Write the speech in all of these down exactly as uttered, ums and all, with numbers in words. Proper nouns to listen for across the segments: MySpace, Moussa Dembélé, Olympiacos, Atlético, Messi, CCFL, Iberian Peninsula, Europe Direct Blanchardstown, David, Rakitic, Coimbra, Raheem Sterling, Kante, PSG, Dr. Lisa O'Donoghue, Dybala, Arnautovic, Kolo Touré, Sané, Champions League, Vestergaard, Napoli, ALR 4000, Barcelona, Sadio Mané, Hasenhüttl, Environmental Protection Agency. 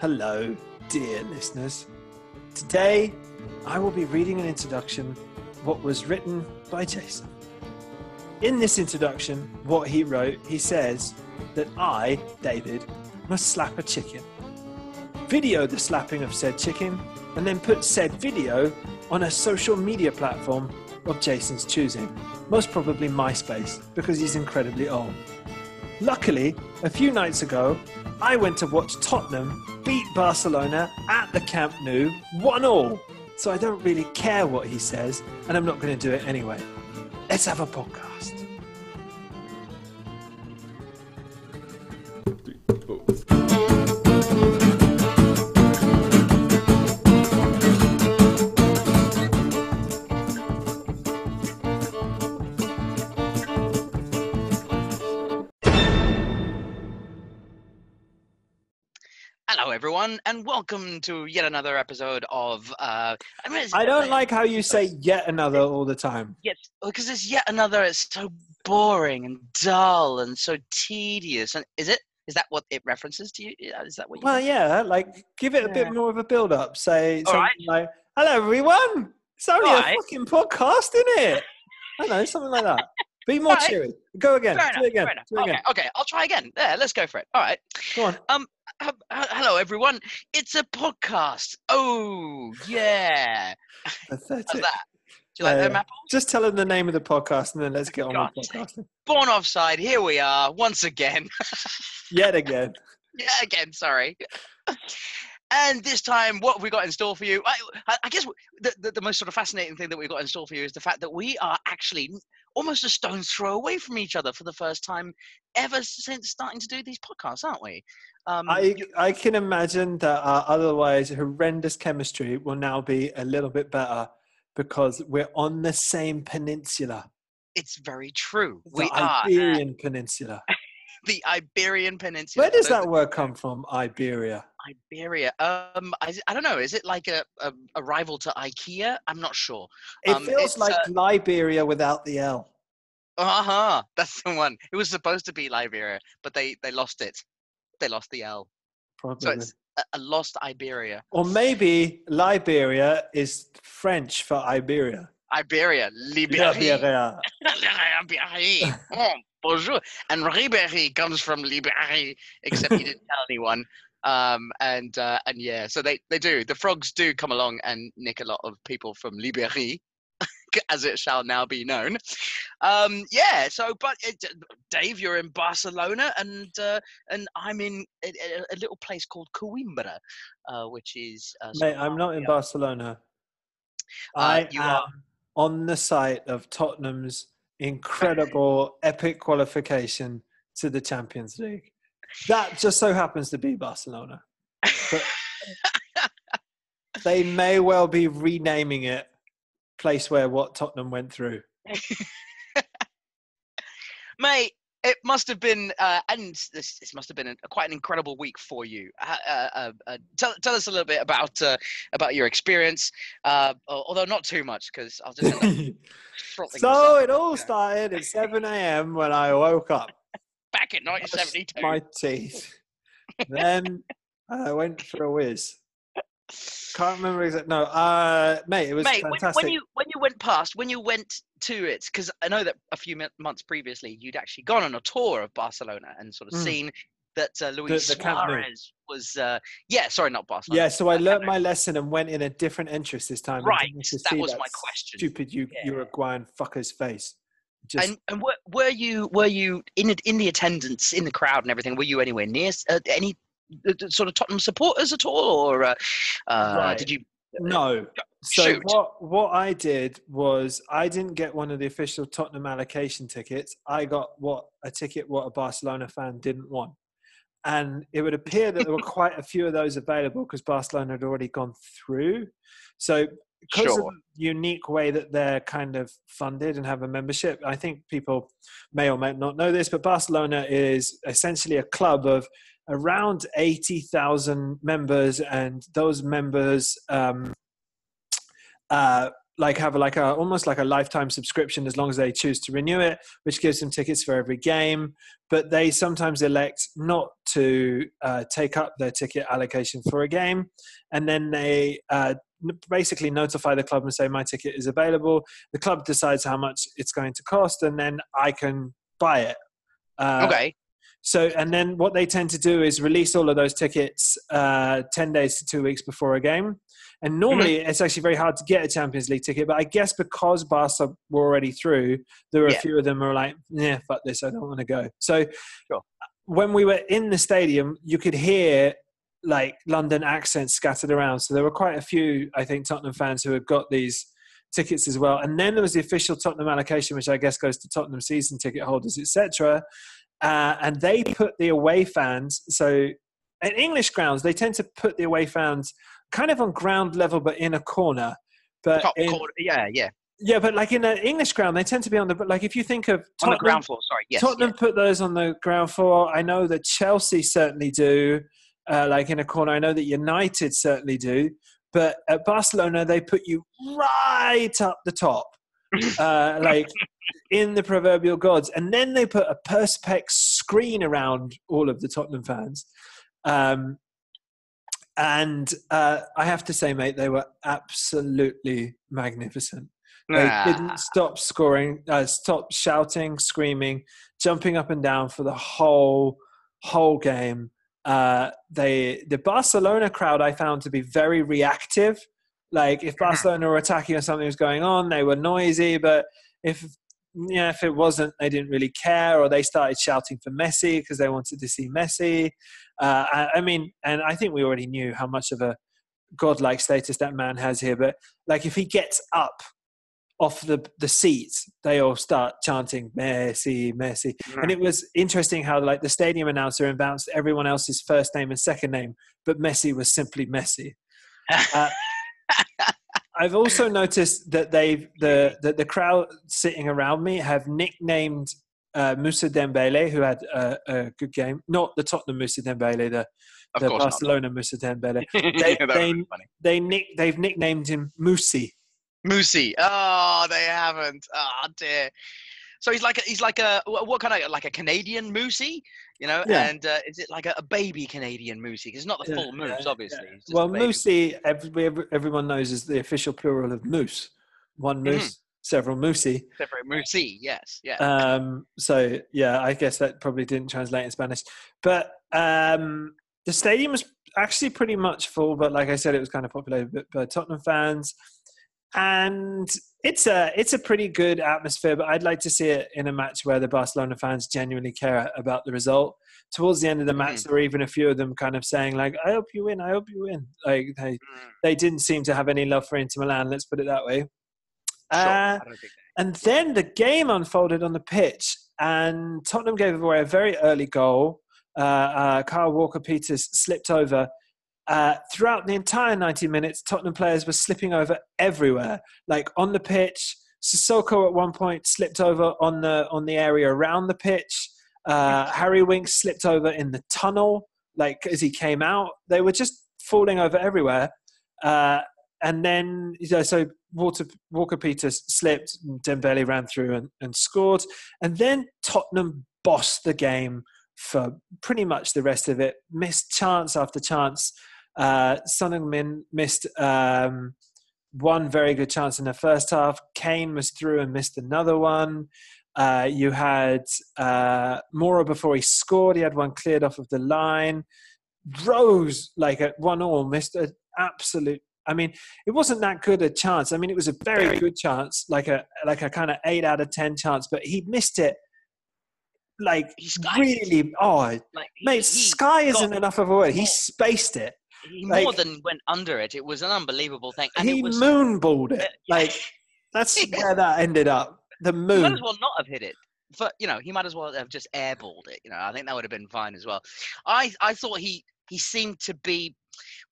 Hello, dear listeners. Today, I will be reading an introduction, what was written by Jason. In this introduction, what he wrote, he says that I, David, must slap a chicken, video the slapping of said chicken, and then put said video on a social media platform of Jason's choosing, most probably MySpace, because he's incredibly old. Luckily, a few nights ago, I went to watch Tottenham beat Barcelona at the Camp Nou, one all. So I don't really care what he says, and I'm not going to do it anyway. Let's have a podcast. Everyone, and welcome to yet another episode of uh I, mean, I don't like how you say yet another all the time. Yes, because it's yet another. It's so boring and dull and so tedious. And is it is that what it references to you? Is that what you well mean? Yeah, like give it a bit more of a build-up. Say something right. Like, hello everyone, it's only all a right. fucking podcast, isn't it? I don't know, something like that. Be more right. cheery. Go again. Fair Do enough. It again. Do it okay, again. Okay, I'll try again. Yeah, let's go for it. All right. Go on. Um, uh, hello, everyone. It's a podcast. Oh, yeah. Pathetic. How's that? Do you like uh, them apples? Just tell them the name of the podcast and then let's get on God. with podcasting. Born Offside. Here we are once again. Yet again. Yeah, again. Sorry. And this time, what have we got in store for you? I, I guess the, the, the most sort of fascinating thing that we've got in store for you is the fact that we are actually almost a stone's throw away from each other for the first time ever since starting to do these podcasts, aren't we? Um, I, I can imagine that our otherwise horrendous chemistry will now be a little bit better because we're on the same peninsula. It's very true. The we Iberian are. Peninsula. The Iberian Peninsula. Where does that word come from, Iberia? Liberia. Um, I, I don't know. Is it like a, a, a rival to IKEA? I'm not sure. Um, it feels like uh, Liberia without the L. Uh-huh. That's the one. It was supposed to be Liberia, but they, they lost it. They lost the L. Probably. So it's a, a lost Iberia. Or maybe Liberia is French for Iberia. Iberia. Liberia. Liberia. Liberia. Oh, bonjour. And Ribéry comes from Liberia, except he didn't tell anyone. Um, and uh, and yeah, so they, they do. The frogs do come along and nick a lot of people from Liberia, as it shall now be known. Um, yeah, so, but it, Dave, you're in Barcelona, and uh, and I'm in a, a little place called Coimbra, uh, which is... Uh, Mate, I'm not in Barcelona. Uh, I you am are... on the site of Tottenham's incredible epic qualification to the Champions League. That just so happens to be Barcelona. But they may well be renaming it place where what Tottenham went through. Mate, it must have been, uh, and this, this must have been a, quite an incredible week for you. Uh, uh, uh, tell, tell us a little bit about uh, about your experience, uh, although not too much, because I'll just end up So it all started at seven a.m. when I woke up. Back in nineteen seventy-two. My teeth. Then I uh, went for a whiz. Can't remember exactly. No, uh, mate, it was mate, fantastic. When, when you when you went past, when you went to it, because I know that a few months previously you'd actually gone on a tour of Barcelona and sort of mm. seen that uh, Luis the, the Suarez was. Uh, yeah, sorry, not Barcelona. Yeah, so I learnt my lesson and went in a different entrance this time. Right, that was that my question. Stupid U- yeah. Uruguayan fucker's face. Just and and were, were you were you in in the attendance in the crowd and everything? Were you anywhere near uh, any uh, sort of Tottenham supporters at all, or uh, uh, right. did you? Uh, no. So shoot. what what I did was I didn't get one of the official Tottenham allocation tickets. I got what a ticket what a Barcelona fan didn't want, and it would appear that there were quite a few of those available because Barcelona had already gone through. So. Because sure. of the unique way that they're kind of funded and have a membership, I think people may or may not know this, but Barcelona is essentially a club of around eighty thousand members, and those members um, uh, like have like a almost like a lifetime subscription as long as they choose to renew it, which gives them tickets for every game. But they sometimes elect not to uh, take up their ticket allocation for a game, and then they uh, basically notify the club and say, my ticket is available. The club decides how much it's going to cost, and then I can buy it. Uh, okay. So, and then what they tend to do is release all of those tickets uh, ten days to two weeks before a game. And normally mm-hmm. it's actually very hard to get a Champions League ticket, but I guess because Barca were already through, there were yeah. a few of them who were like, yeah, fuck this, I don't want to go. So sure. when we were in the stadium, you could hear like London accents scattered around. So there were quite a few, I think, Tottenham fans who had got these tickets as well. And then there was the official Tottenham allocation, which I guess goes to Tottenham season ticket holders, et cetera. Uh, and they put the away fans, so at English grounds, they tend to put the away fans kind of on ground level, but in a corner. But Top in, corner, yeah, yeah. Yeah, but like in an English ground, they tend to be on the, like if you think of Tottenham, on the ground floor, sorry. Yes, Tottenham yeah. put those on the ground floor. I know that Chelsea certainly do, uh, like in a corner. I know that United certainly do. But at Barcelona, they put you right up the top, uh, like in the proverbial gods. And then they put a Perspex screen around all of the Tottenham fans. Um, and uh, I have to say, mate, they were absolutely magnificent. They ah. didn't stop scoring, uh, stop shouting, screaming, jumping up and down for the whole whole game. Uh, they, the Barcelona crowd I found to be very reactive. Like if Barcelona were attacking or something was going on, they were noisy. But if yeah, if it wasn't, they didn't really care, or they started shouting for Messi because they wanted to see Messi. Uh, I, I mean, and I think we already knew how much of a godlike status that man has here. But like if he gets up off the, the seat, they all start chanting, Messi, Messi. Yeah. And it was interesting how like the stadium announcer announced everyone else's first name and second name, but Messi was simply Messi. Uh, I've also noticed that they've the, the, the crowd sitting around me have nicknamed uh, Moussa Dembélé, who had a, a good game. Not the Tottenham Moussa Dembélé, the, the Barcelona not. Moussa Dembélé. They, yeah, they, really they nick, they've nicknamed him Moussi. Moussi. Oh, they haven't. Oh dear. So he's like a, he's like a what kind of like a Canadian Moussi, you know? Yeah. And uh, is it like a, a baby Canadian Moussi? Because it's not the full yeah, moose, yeah, obviously. Yeah. Well, Moussi, every, everyone knows, is the official plural of moose. One moose, mm. several Moussi. Several Moussi, yes, yeah. Um. So yeah, I guess that probably didn't translate in Spanish, but um, the stadium was actually pretty much full. But like I said, it was kind of populated by Tottenham fans. And it's a it's a pretty good atmosphere, but I'd like to see it in a match where the Barcelona fans genuinely care about the result. Towards the end of the match, mm. there were even a few of them kind of saying like, "I hope you win, I hope you win." Like they mm. they didn't seem to have any love for Inter Milan. Let's put it that way. Sure, uh, I don't think that. And then the game unfolded on the pitch, and Tottenham gave away a very early goal. Uh, uh, Kyle Walker-Peters slipped over. Uh, throughout the entire ninety minutes, Tottenham players were slipping over everywhere, like on the pitch. Sissoko at one point slipped over on the on the area around the pitch. Uh, Harry Winks slipped over in the tunnel, like as he came out. They were just falling over everywhere. Uh, and then, you know, so Walter, Walker-Peters slipped, and Dembélé ran through and, and scored. And then Tottenham bossed the game for pretty much the rest of it. Missed chance after chance. Uh, Son Heung-min missed um, one very good chance in the first half. Kane was through and missed another one. Uh, you had uh, Mora before he scored. He had one cleared off of the line. Rose, like at one all, missed an absolute... I mean, it wasn't that good a chance. I mean, it was a very good chance, like a like a kind of eight out of ten chance, but he missed it. Like, he's really... Oh, like, he, mate, sky isn't enough of a word. He spaced it. He like, more than went under it. It was an unbelievable thing. And he it was, moonballed it. Like, that's where that ended up. The moon. He might as well not have hit it. But, you know, he might as well have just airballed it. You know, I think that would have been fine as well. I, I thought he, he seemed to be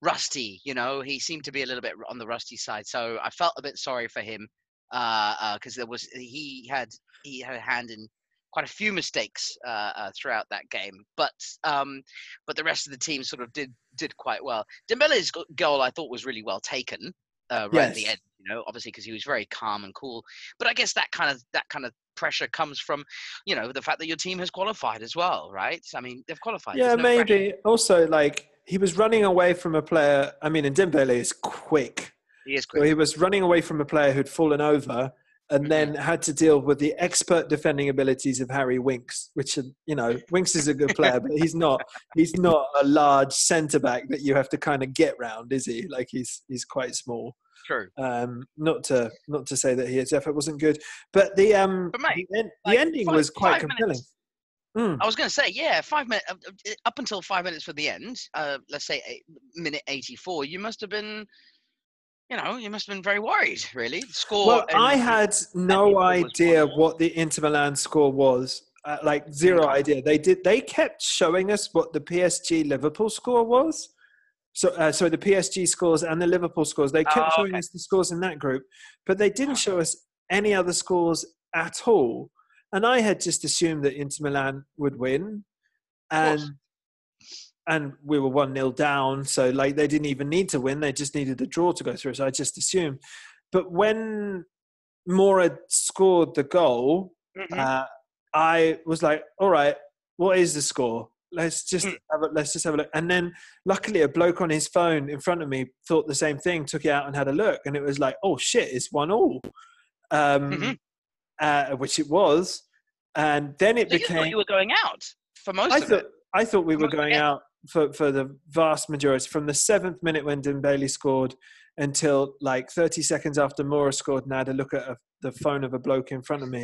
rusty, you know. He seemed to be a little bit on the rusty side. So I felt a bit sorry for him because uh, uh, there was he had he had a hand in quite a few mistakes uh, uh, throughout that game, but um, but the rest of the team sort of did did quite well. Dembele's goal I thought was really well taken. uh, right yes. at the end, you know, obviously because he was very calm and cool. But I guess that kind of that kind of pressure comes from, you know, the fact that your team has qualified as well, right? I mean, they've qualified. Yeah, no maybe. Pressure. Also, like, he was running away from a player. I mean, and Dembélé is quick. He is quick. So he was running away from a player who'd fallen over and mm-hmm. then had to deal with the expert defending abilities of Harry Winks, which, you know, Winks is a good player, but he's not he's not a large centre-back that you have to kind of get round, is he? Like, he's he's quite small. True. Um, not to not to say that his effort wasn't good, but the um but mate, the, en- like the ending five, was quite compelling. Mm. I was going to say, yeah, five minutes up until five minutes for the end. Uh, let's say eight, minute eighty-four. You must have been, you know, you must have been very worried, really. Score. Well, and, I had no idea what the Inter Milan score was. Uh, like zero no. idea. They did. They kept showing us what the P S G Liverpool score was. So, uh, so the P S G scores and the Liverpool scores, they kept oh, okay. showing us the scores in that group, but they didn't show us any other scores at all. And I had just assumed that Inter Milan would win, and and we were one nil down. So, like, they didn't even need to win. They just needed a draw to go through. So I just assumed. But when Moura scored the goal, mm-hmm. uh, I was like, all right, what is the score? Let's just have a, let's just have a look. And then luckily a bloke on his phone in front of me thought the same thing, took it out and had a look. And it was like, oh shit, it's one all, um, mm-hmm. uh, which it was. And then it so became... You thought you were going out for most I of thought, it. I thought we were going out for, for the vast majority, from the seventh minute when Dembélé scored until like thirty seconds after Moura scored and I had a look at a, the phone of a bloke in front of me.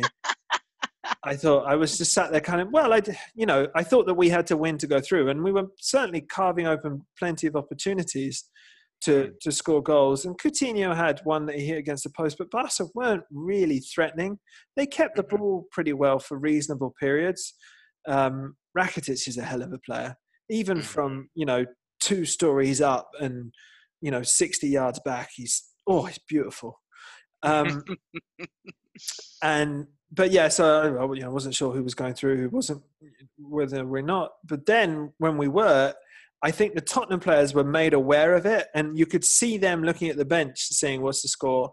I thought I was just sat there kind of, well, I, you know, I thought that we had to win to go through, and we were certainly carving open plenty of opportunities to, to score goals. And Coutinho had one that he hit against the post, but Barca weren't really threatening. They kept the ball pretty well for reasonable periods. Um, Rakitic is a hell of a player, even from, you know, two stories up and, you know, sixty yards back. He's, oh, he's beautiful. Um, and, But yeah, so I wasn't sure who was going through, who wasn't, whether we're not. But then when we were, I think the Tottenham players were made aware of it, and you could see them looking at the bench, saying, what's the score?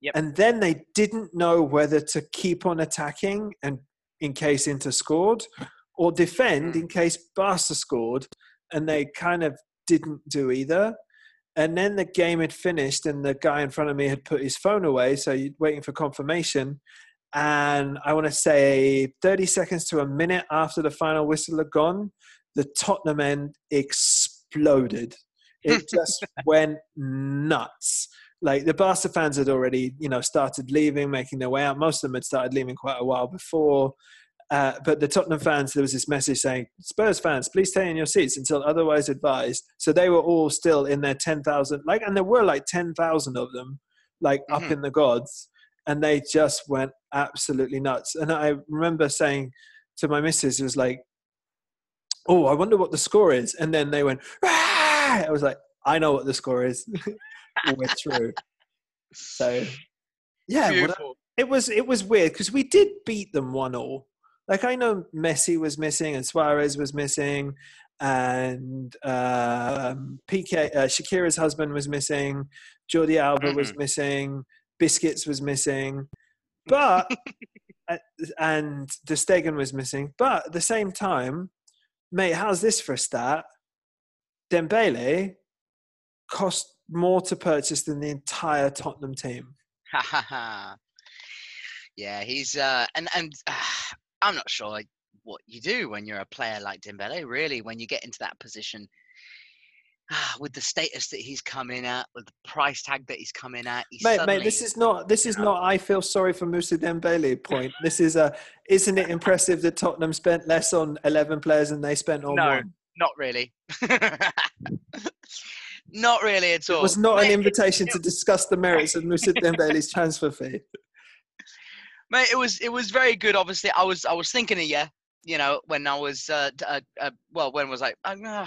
Yep. And then they didn't know whether to keep on attacking and in case Inter scored, or defend in case Barca scored, and they kind of didn't do either. And then the game had finished, and the guy in front of me had put his phone away, so you're waiting for confirmation. And I want to say thirty seconds to a minute after the final whistle had gone, the Tottenham end exploded. It just went nuts. Like, the Barca fans had already, you know, started leaving, making their way out. Most of them had started leaving quite a while before. Uh, but the Tottenham fans, there was this message saying, Spurs fans, please stay in your seats until otherwise advised. So they were all still in their ten thousand, like, and there were like ten thousand of them, like mm-hmm. up in the gods. And they just went absolutely nuts. And I remember saying to my missus, it was like, oh, I wonder what the score is. And then they went, Rah! I was like, I know what the score is. We're through. So, yeah. Beautiful. Well, it was it was weird because we did beat them one all. Like, I know Messi was missing and Suarez was missing and um, P K, uh, Shakira's husband was missing. Jordi Alba mm-hmm. was missing. Biscuits was missing, but and De Stegen was missing. But at the same time, mate, how's this for a stat? Dembélé cost more to purchase than the entire Tottenham team. Yeah, he's uh, and and uh, I'm not sure what you do when you're a player like Dembélé. Really, when you get into that position. With the status that he's come in at, with the price tag that he's come in at, mate, suddenly, mate, this is not this is know. not. I feel sorry for Moussa Dembélé. Point. This is a. Isn't it impressive that Tottenham spent less on eleven players than they spent on no, one? No, not really. Not really at all. It was not mate, an invitation it, to discuss the merits of Moussa Dembélé's transfer fee. Mate, it was it was very good. Obviously, I was I was thinking a yeah. You know, when I was, uh, uh, uh, well, when was I? Uh,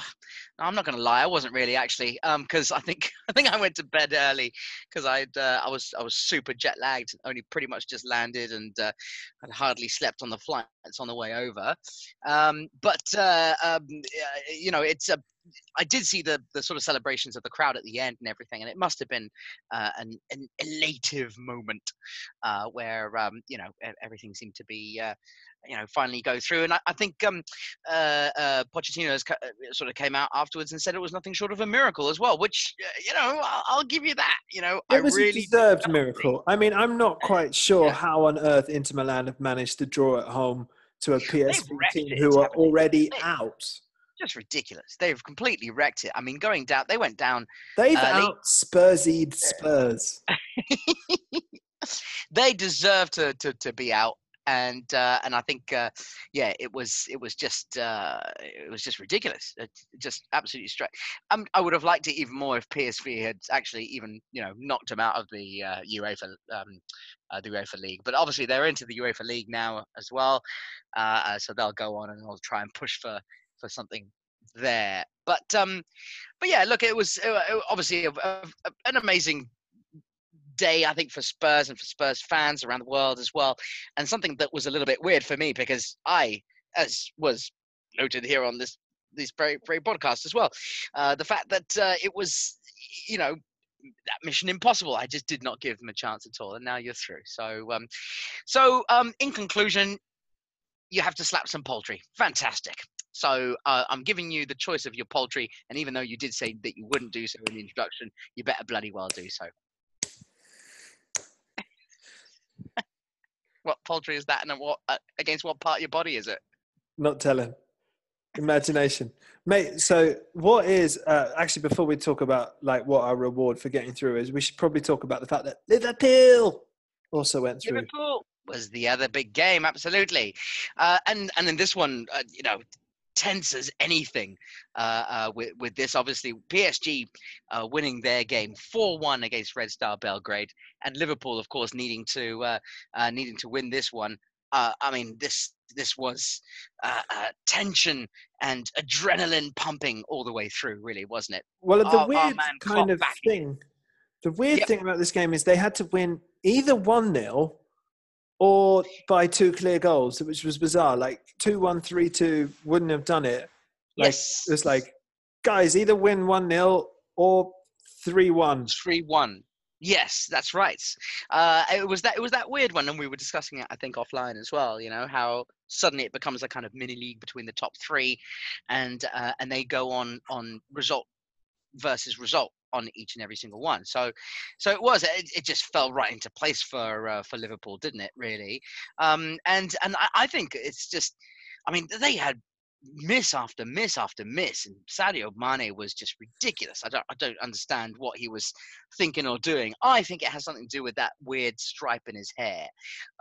I'm not going to lie, I wasn't really actually, because um, I think I think I went to bed early because I uh, I was I was super jet lagged, only pretty much just landed and uh, I'd hardly slept on the flight It's on the way over. Um, but, uh, um, you know, it's a, I did see the, the sort of celebrations of the crowd at the end and everything, and it must have been uh, an, an elative moment uh, where, um, you know, everything seemed to be, uh, you know, finally go through. And I, I think um, uh, uh, Pochettino has ca- sort of came out afterwards and said it was nothing short of a miracle as well, which, uh, you know, I'll, I'll give you that. You know, it I was really a deserved miracle. I mean, I'm not quite sure yeah. how on earth Inter Milan have managed to draw at home to a P S V team it, who are already it. out. Just ridiculous. They've completely wrecked it. I mean, going down, they went down. They've uh, out Spursied Spurs. They deserve to, to, to be out. And uh, and I think uh, yeah, it was it was just uh, it was just ridiculous, it just absolutely straight. Um, I would have liked it even more if P S V had actually even you know knocked them out of the uh, UEFA um, uh, the UEFA League, but obviously they're into the UEFA League now as well, uh, so they'll go on and they'll try and push for, for something there. But um, but yeah, look, it was uh, obviously a, a, a, an amazing day, I think, for Spurs and for Spurs fans around the world as well, and something that was a little bit weird for me because I, as was noted here on this this very, very podcast as well, uh, the fact that uh, it was, you know, that Mission Impossible. I just did not give them a chance at all, and now you're through. So, um, so um, in conclusion, you have to slap some poultry. Fantastic. So uh, I'm giving you the choice of your poultry, and even though you did say that you wouldn't do so in the introduction, you better bloody well do so. What poultry is that, and what uh, against what part of your body is it? Not telling. Imagination, mate. So, what is uh, actually, before we talk about like what our reward for getting through is, we should probably talk about the fact that Liverpool also went through. Liverpool was the other big game, absolutely, uh, and and in this one, uh, you know. tense as anything uh, uh, with, with this. Obviously, P S G uh, winning their game four one against Red Star Belgrade, and Liverpool, of course, needing to uh, uh, needing to win this one. Uh, I mean, this this was uh, uh, tension and adrenaline pumping all the way through, really, wasn't it? Well, the our, weird our man kind of thing, the weird yep. thing about this game is they had to win either one nil or by two clear goals, which was bizarre. Like two one, three two wouldn't have done it. Like, yes. It was like, guys, either win one nil or three one. three one. Yes, that's right. Uh, it was that it was that weird one, and we were discussing it, I think, offline as well, you know, how suddenly it becomes a kind of mini-league between the top three, and uh, and they go on on result versus result on each and every single one. So so it was, it, it just fell right into place for uh, for Liverpool, didn't it, really? Um, and and I, I think it's just, I mean, they had miss after miss after miss, and Sadio Mane was just ridiculous. I don't I don't understand what he was thinking or doing. I think it has something to do with that weird stripe in his hair.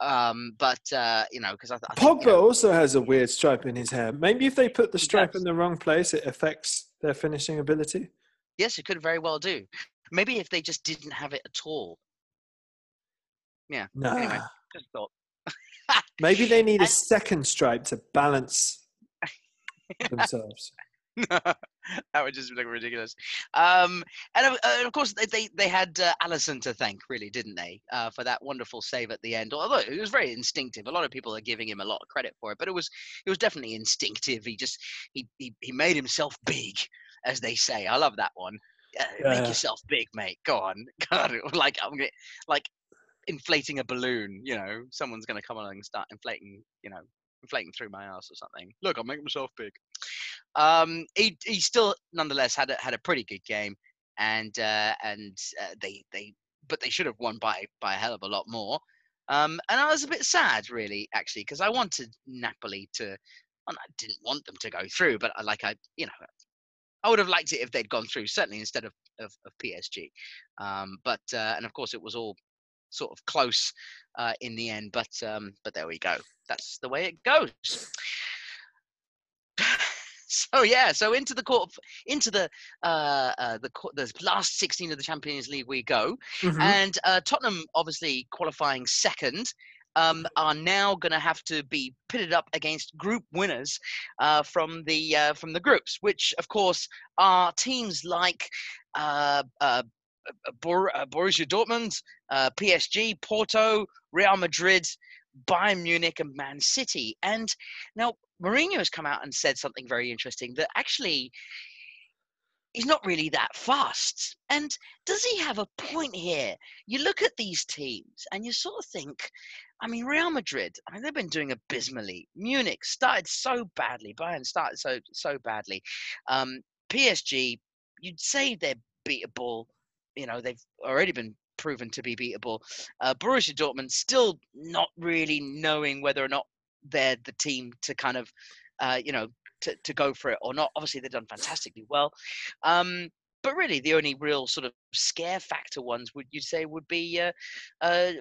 Um, but, uh, you know, because I, I think... Pogba you know, also has a weird stripe in his hair. Maybe if they put the stripe in the wrong place, it affects their finishing ability. Yes, it could very well do. Maybe if they just didn't have it at all. Yeah. No. Anyway, just thought. Maybe they need and, a second stripe to balance themselves. No, that would just look ridiculous. Um, and of, uh, of course, they they, they had uh, Alisson to thank, really, didn't they, uh, for that wonderful save at the end? Although it was very instinctive. A lot of people are giving him a lot of credit for it, but it was it was definitely instinctive. He just he he, he made himself big, as they say. I love that one. Uh, yeah. Make yourself big, mate. Go on. God, like I'm gonna, like inflating a balloon. You know, someone's going to come along and start inflating. You know, inflating through my ass or something. Look, I'll make myself big. Um, he he still, nonetheless, had a, had a pretty good game, and uh, and uh, they they but they should have won by by a hell of a lot more. Um, and I was a bit sad, really, actually, because I wanted Napoli to. Well, I didn't want them to go through, but I, like I, you know. I would have liked it if they'd gone through, certainly instead of, of, of P S G. Um, but uh, and of course it was all sort of close uh, in the end. But um, but there we go. That's the way it goes. So yeah, so into the court, into the uh, uh, the the last sixteen of the Champions League we go, mm-hmm. and uh, Tottenham obviously qualifying second. Um, are now going to have to be pitted up against group winners uh, from the uh, from the groups, which of course are teams like uh, uh, Bor- Borussia Dortmund, uh, P S G, Porto, Real Madrid, Bayern Munich and Man City. And now Mourinho has come out and said something very interesting, that actually he's not really that fast. And does he have a point here? You look at these teams and you sort of think, I mean, Real Madrid, I mean, they've been doing abysmally. Munich started so badly. Bayern started so, so badly. Um, P S G, you'd say they're beatable. You know, they've already been proven to be beatable. Uh, Borussia Dortmund still not really knowing whether or not they're the team to kind of, uh, you know, to, to go for it or not. Obviously, they've done fantastically well. Um, but really, the only real sort of scare factor ones would you say would be, uh, uh,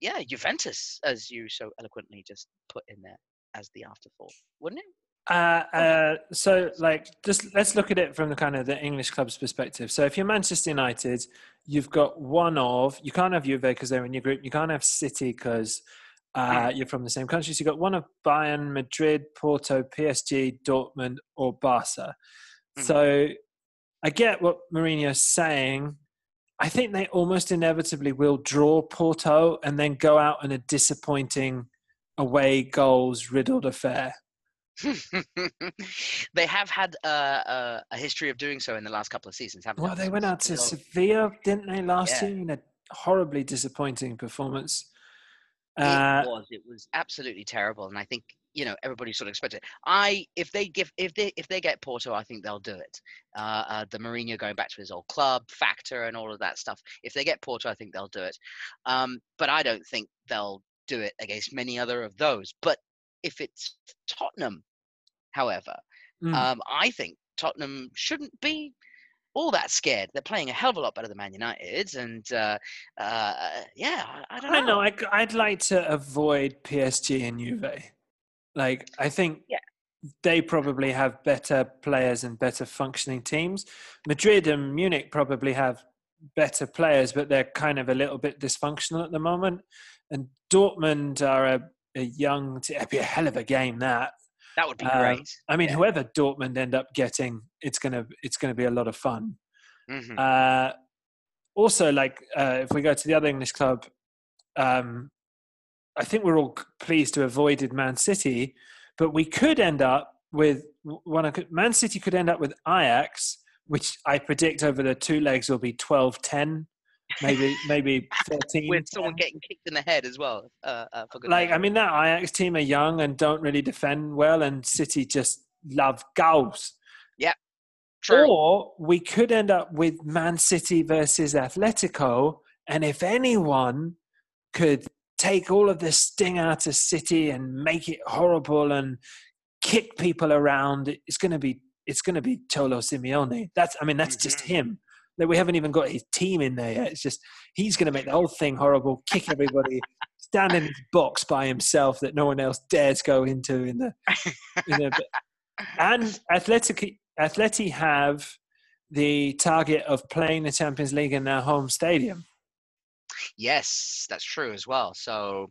yeah, Juventus, as you so eloquently just put in there as the afterthought, wouldn't it? Uh, uh, so, like, just let's look at it from the kind of the English club's perspective. So, if you're Manchester United, you've got one of you can't have Juve because they're in your group. You can't have City because uh, you're from the same country. So, you've got one of Bayern, Madrid, Porto, P S G, Dortmund, or Barca. Mm-hmm. So, I get what Mourinho's saying. I think they almost inevitably will draw Porto and then go out in a disappointing away goals riddled affair. They have had uh, uh, a history of doing so in the last couple of seasons, haven't they? Well, they went out to Sevilla, didn't they, last yeah. year in a horribly disappointing performance. Uh, it was. It was absolutely terrible, and I think, you know, everybody sort of expected it. I if they give if they if they get Porto, I think they'll do it. Uh, uh, the Mourinho going back to his old club factor and all of that stuff. If they get Porto, I think they'll do it. Um, but I don't think they'll do it against many other of those. But if it's Tottenham, however, mm. um, I think Tottenham shouldn't be all that scared. They're playing a hell of a lot better than Man United. And, uh, uh, yeah, I don't know. I don't know. I, I'd like to avoid P S G and Juve. Like, I think yeah. they probably have better players and better functioning teams. Madrid and Munich probably have better players, but they're kind of a little bit dysfunctional at the moment. And Dortmund are a... A young, t- it'd be a hell of a game. That that would be um, great. I mean, yeah. whoever Dortmund end up getting, it's gonna it's gonna be a lot of fun. Mm-hmm. Uh, also, like uh, if we go to the other English club, um, I think we're all pleased to have avoided Man City, but we could end up with one. Could, Man City could end up with Ajax, which I predict over the two legs will be twelve ten. Maybe maybe thirteen. With someone getting kicked in the head as well. Uh, uh, for good like, time. I mean, that Ajax team are young and don't really defend well, and City just love goals. Yeah, true. Or we could end up with Man City versus Atlético, and if anyone could take all of the sting out of City and make it horrible and kick people around, it's going to be it's going to be Cholo Simeone. That's I mean, that's mm-hmm. just him. That we haven't even got his team in there yet. It's just he's going to make the whole thing horrible, kick everybody, stand in his box by himself that no one else dares go into. In the, in the and Atleti, Atleti have the target of playing the Champions League in their home stadium. Yes, that's true as well. So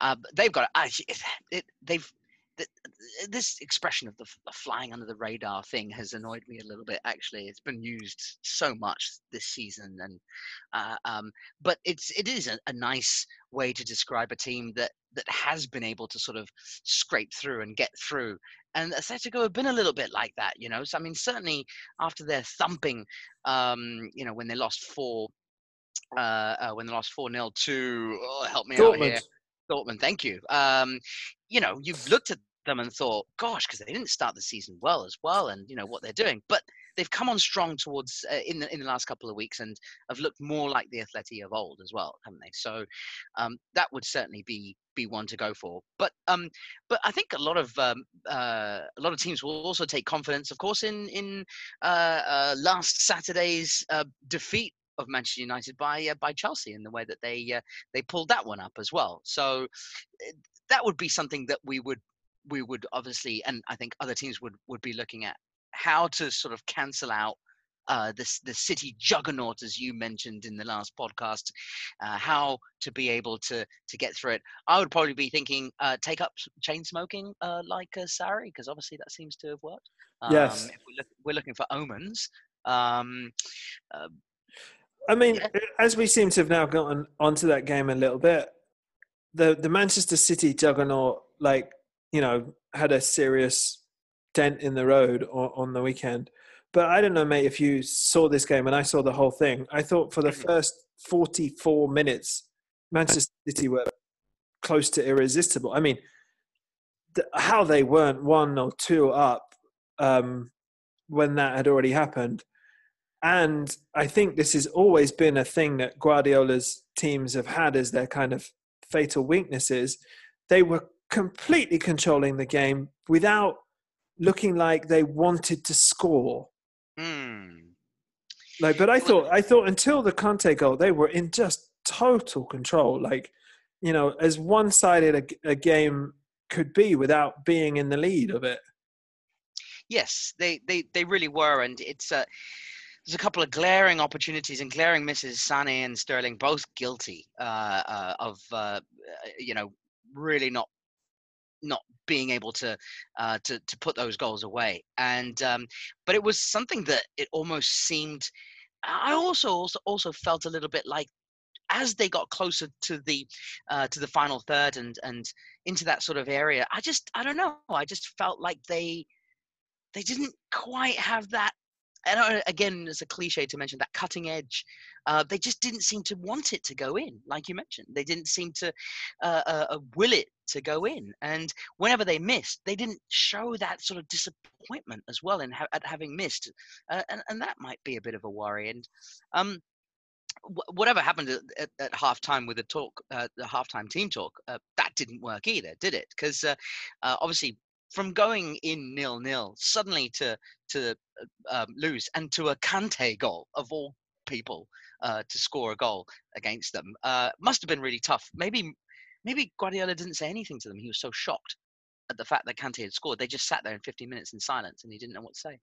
uh, they've got uh, it, they've. This expression of the flying under the radar thing has annoyed me a little bit, actually. It's been used so much this season, and uh, um, but it's it is a, a nice way to describe a team that that has been able to sort of scrape through and get through. And Atletico have been a little bit like that, you know. So I mean, certainly after their thumping, um, you know, when they lost four, uh, uh, when they lost four nil to oh, help me Dortmund. out here. Dortmund, thank you. Um, you know, you've looked at them and thought, gosh, because they didn't start the season well as well, and you know what they're doing. But they've come on strong towards uh, in the in the last couple of weeks, and have looked more like the Atleti of old as well, haven't they? So um, that would certainly be be one to go for. But um, but I think a lot of um, uh, a lot of teams will also take confidence, of course, in in uh, uh, last Saturday's uh, defeat of Manchester United by uh, by Chelsea, and the way that they uh, they pulled that one up as well. So that would be something that we would we would obviously, and I think other teams would would be looking at, how to sort of cancel out uh, this the City juggernaut, as you mentioned in the last podcast, uh, how to be able to to get through it. I would probably be thinking uh, take up chain smoking uh, like uh, Sarri, because obviously that seems to have worked. Um, yes, if we look, we're looking for omens. Um, uh, I mean, as we seem to have now gotten onto that game a little bit, the the Manchester City juggernaut, like, you know, had a serious dent in the road on, on the weekend. But I don't know, mate, if you saw this game, and I saw the whole thing. I thought for the first forty-four minutes, Manchester City were close to irresistible. I mean, the, how they weren't one or two up um, when that had already happened. And I think this has always been a thing that Guardiola's teams have had as their kind of fatal weaknesses. They were completely controlling the game without looking like they wanted to score. Mm. Like, but I thought, I thought until the Kante goal, they were in just total control. Like, you know, as one-sided a, a game could be without being in the lead of it. Yes, they, they, they really were, and it's a uh, there's a couple of glaring opportunities and glaring misses. Sané and Sterling both guilty uh, uh, of uh, you know really not. not being able to, uh, to to put those goals away. And um, but it was something that it almost seemed, I also, also also felt a little bit like as they got closer to the uh, to the final third and and into that sort of area, I just, I don't know, I just felt like they they didn't quite have that, and again, it's a cliche to mention, that cutting edge. Uh, they just didn't seem to want it to go in, like you mentioned. They didn't seem to uh, uh, will it to go in. And whenever they missed, they didn't show that sort of disappointment as well in ha- at having missed. Uh, and, and that might be a bit of a worry. And um, wh- whatever happened at, at, at halftime with the talk, uh, the halftime team talk, uh, that didn't work either, did it? Because uh, uh, obviously, from going in nil-nil suddenly to to um, lose, and to a Kante goal of all people uh, to score a goal against them uh, must have been really tough. Maybe maybe Guardiola didn't say anything to them. He was so shocked at the fact that Kante had scored. They just sat there in fifteen minutes in silence, and he didn't know what to say.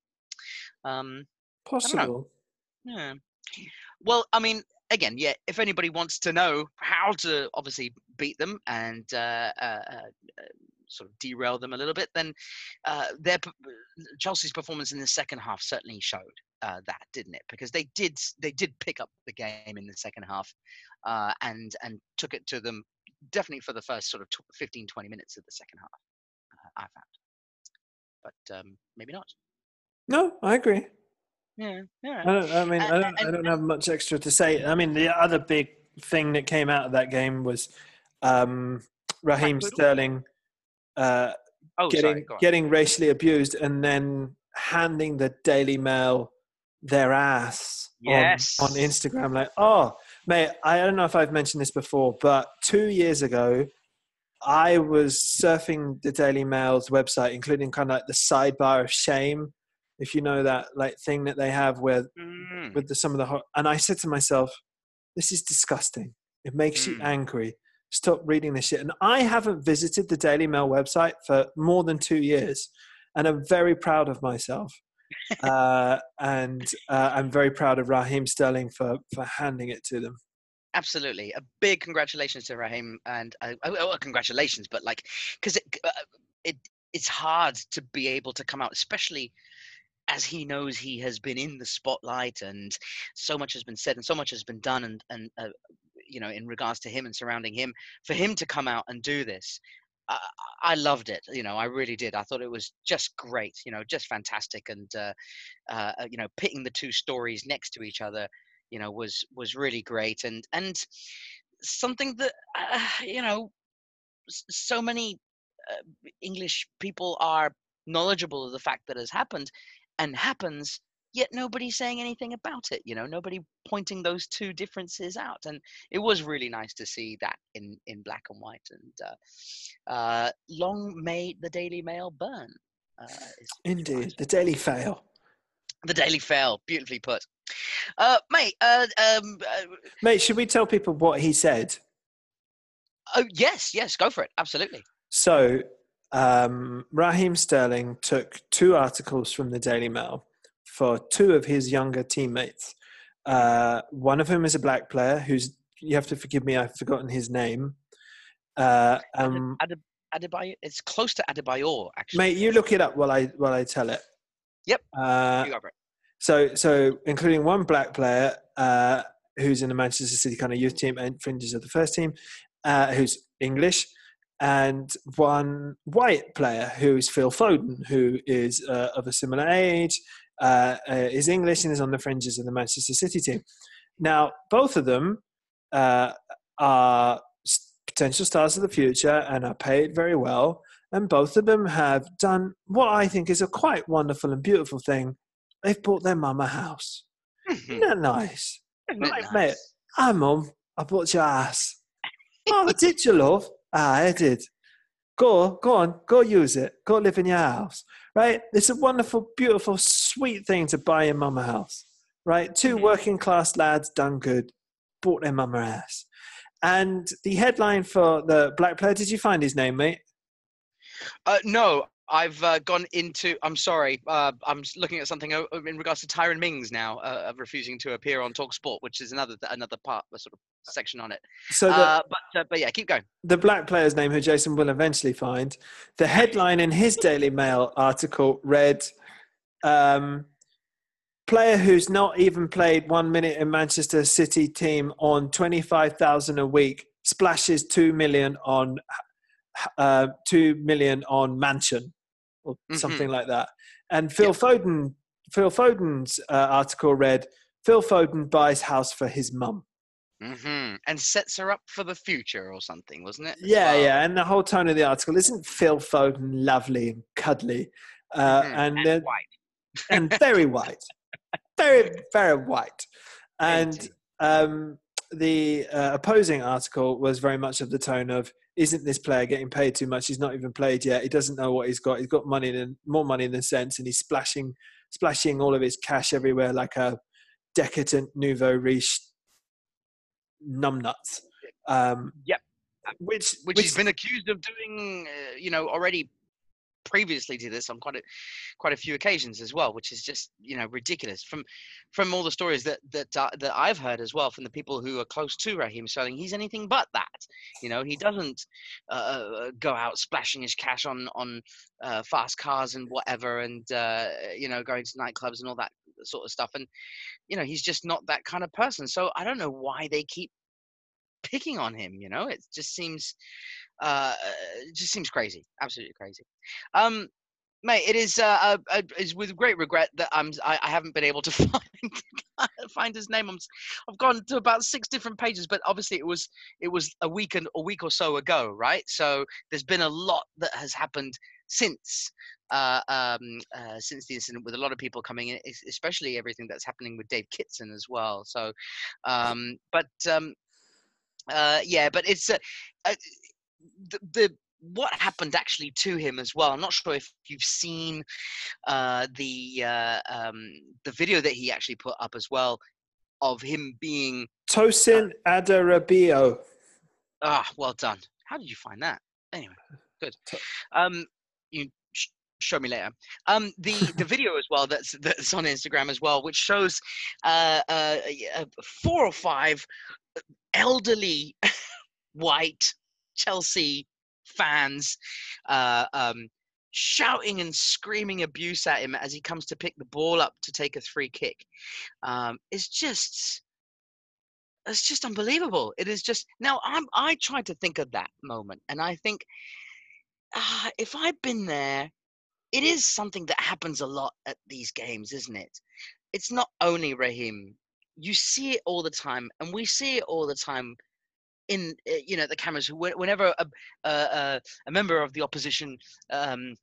Um, Possible. Yeah. Well, I mean, again, yeah. If anybody wants to know how to obviously beat them and uh, uh, uh, sort of derail them a little bit, then uh, their Chelsea's performance in the second half certainly showed uh, that, didn't it? Because they did they did pick up the game in the second half uh, and and took it to them definitely for the first sort of fifteen, twenty minutes of the second half, uh, I found. But um, maybe not. No, I agree. Yeah, yeah. I, don't, I mean, and, I don't, and, I don't have much extra to say. I mean, the other big thing that came out of that game was um, Raheem Sterling Uh, oh, getting sorry, getting racially abused and then handing the Daily Mail their ass yes. on, on Instagram. Like, oh, mate, I don't know if I've mentioned this before, but two years ago, I was surfing the Daily Mail's website, including kind of like the sidebar of shame, if you know that like thing that they have with mm. with the, some of the hot. And I said to myself, this is disgusting. It makes mm. you angry. Stop reading this shit. And I haven't visited the Daily Mail website for more than two years. And I'm very proud of myself. uh, and uh, I'm very proud of Raheem Sterling for, for handing it to them. Absolutely. A big congratulations to Raheem. And uh, well, congratulations, but like, because it, uh, it it's hard to be able to come out, especially as he knows he has been in the spotlight and so much has been said and so much has been done and, and uh, you know, in regards to him and surrounding him, for him to come out and do this, uh, I loved it. You know, I really did. I thought it was just great, you know, just fantastic. And, uh, uh, you know, pitting the two stories next to each other, you know, was, was really great. And, and something that, uh, you know, so many uh, English people are knowledgeable of the fact that has happened and happens, yet nobody's saying anything about it, you know, nobody pointing those two differences out. And it was really nice to see that in, in black and white. And uh, uh, long may the Daily Mail burn. Uh, Indeed, the Daily Fail. The Daily Fail, beautifully put. Uh, mate, uh, um, uh, mate, should we tell people what he said? Oh, yes, yes, go for it, absolutely. So, um, Raheem Sterling took two articles from the Daily Mail for two of his younger teammates. Uh, one of whom is a black player who's, you have to forgive me, I've forgotten his name. Uh, um, Adib- Adib- it's close to Adebayor, actually. Mate, you look it up while I while I tell it. Yep. Uh, you got it. So, so including one black player uh, who's in the Manchester City kind of youth team and fringes of the first team, uh, who's English, and one white player who is Phil Foden, who is uh, of a similar age, uh, uh, is English and is on the fringes of the Manchester City team. Now, both of them uh, are potential stars of the future and are paid very well. And both of them have done what I think is a quite wonderful and beautiful thing. They've bought their mum a house. Mm-hmm. Isn't that nice? Isn't like, nice? Mate, hi, mum. I bought your ass. Oh, did you, love? Ah, I did. Go, go on. Go use it. Go live in your house. Right? It's a wonderful, beautiful, sweet thing to buy your mum a house. Right? Two mm-hmm. working-class lads done good. Bought their mum a ass. And the headline for the black player, did you find his name, mate? Uh, no, I've uh, gone into, I'm sorry, uh, I'm looking at something in regards to Tyron Mings now, uh, of refusing to appear on TalkSport, which is another another part, a sort of section on it. So, the, uh, but, uh, but yeah, keep going. The black player's name, who Jason will eventually find, the headline in his Daily Mail article read, um, player who's not even played one minute in Manchester City team on twenty-five thousand a week, splashes two million on... Uh, two million on mansion or mm-hmm. something like that. And Phil yep. Foden, Phil Foden's uh, article read, Phil Foden buys house for his mum. Mm-hmm. And sets her up for the future or something, wasn't it? Yeah, well? yeah. And the whole tone of the article, isn't Phil Foden lovely and cuddly? Uh, mm-hmm. And, and uh, white. And very white. Very, very white. And um, the uh, opposing article was very much of the tone of, isn't this player getting paid too much? He's not even played yet. He doesn't know what he's got. He's got money and more money than sense, and he's splashing, splashing all of his cash everywhere like a decadent nouveau riche numbnuts. Um, yep, which, which which he's been accused of doing, uh, you know, already previously to this on quite a quite a few occasions as well, which is just, you know, ridiculous. From from all the stories that that uh, that I've heard as well from the people who are close to Raheem Sterling, he's anything but that. You know, he doesn't uh, go out splashing his cash on on uh, fast cars and whatever, and uh, you know, going to nightclubs and all that sort of stuff. And you know, he's just not that kind of person. So I don't know why they keep picking on him. You know, it just seems uh it just seems crazy, absolutely crazy. Um mate, it is uh, uh, uh is with great regret that i'm i, I haven't been able to find find his name. I'm, i've gone to about six different pages, but obviously it was it was a week and a week or so ago, right? So there's been a lot that has happened since uh um uh, since the incident, with a lot of people coming in, especially everything that's happening with Dave Kitson as well. So um but um Uh, yeah, but it's uh, uh, the, the what happened actually to him as well. I'm not sure if you've seen uh, the uh, um, the video that he actually put up as well of him being Tosin uh, Adarabio. Ah, well done. How did you find that? Anyway, good. Um, you sh- show me later. Um, the the video as well that's that's on Instagram as well, which shows uh, uh, four or five elderly white Chelsea fans uh, um, shouting and screaming abuse at him as he comes to pick the ball up to take a free kick. Um, it's just, it's just unbelievable. It is just, now I'm, I try to think of that moment, and I think uh, if I've been there, it is something that happens a lot at these games, isn't it? It's not only Raheem. You see it all the time, and we see it all the time in, you know, the cameras. Whenever a, a, a member of the opposition um,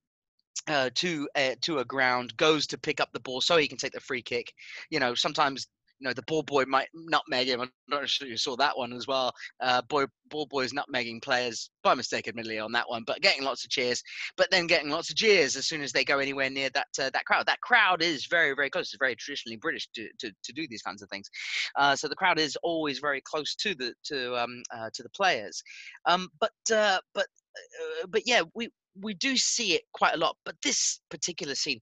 uh, to a, to a ground goes to pick up the ball so he can take the free kick, you know, sometimes, you know, the ball boy might nutmeg him. I'm not sure you saw that one as well. Uh, boy, ball boys nutmegging players, by mistake, admittedly, on that one, but getting lots of cheers, but then getting lots of jeers as soon as they go anywhere near that uh, that crowd. That crowd is very, very close. It's very traditionally British to, to, to do these kinds of things. Uh, so the crowd is always very close to the to um uh, to the players. Um, but uh, but uh, but yeah, we we do see it quite a lot. But this particular scene,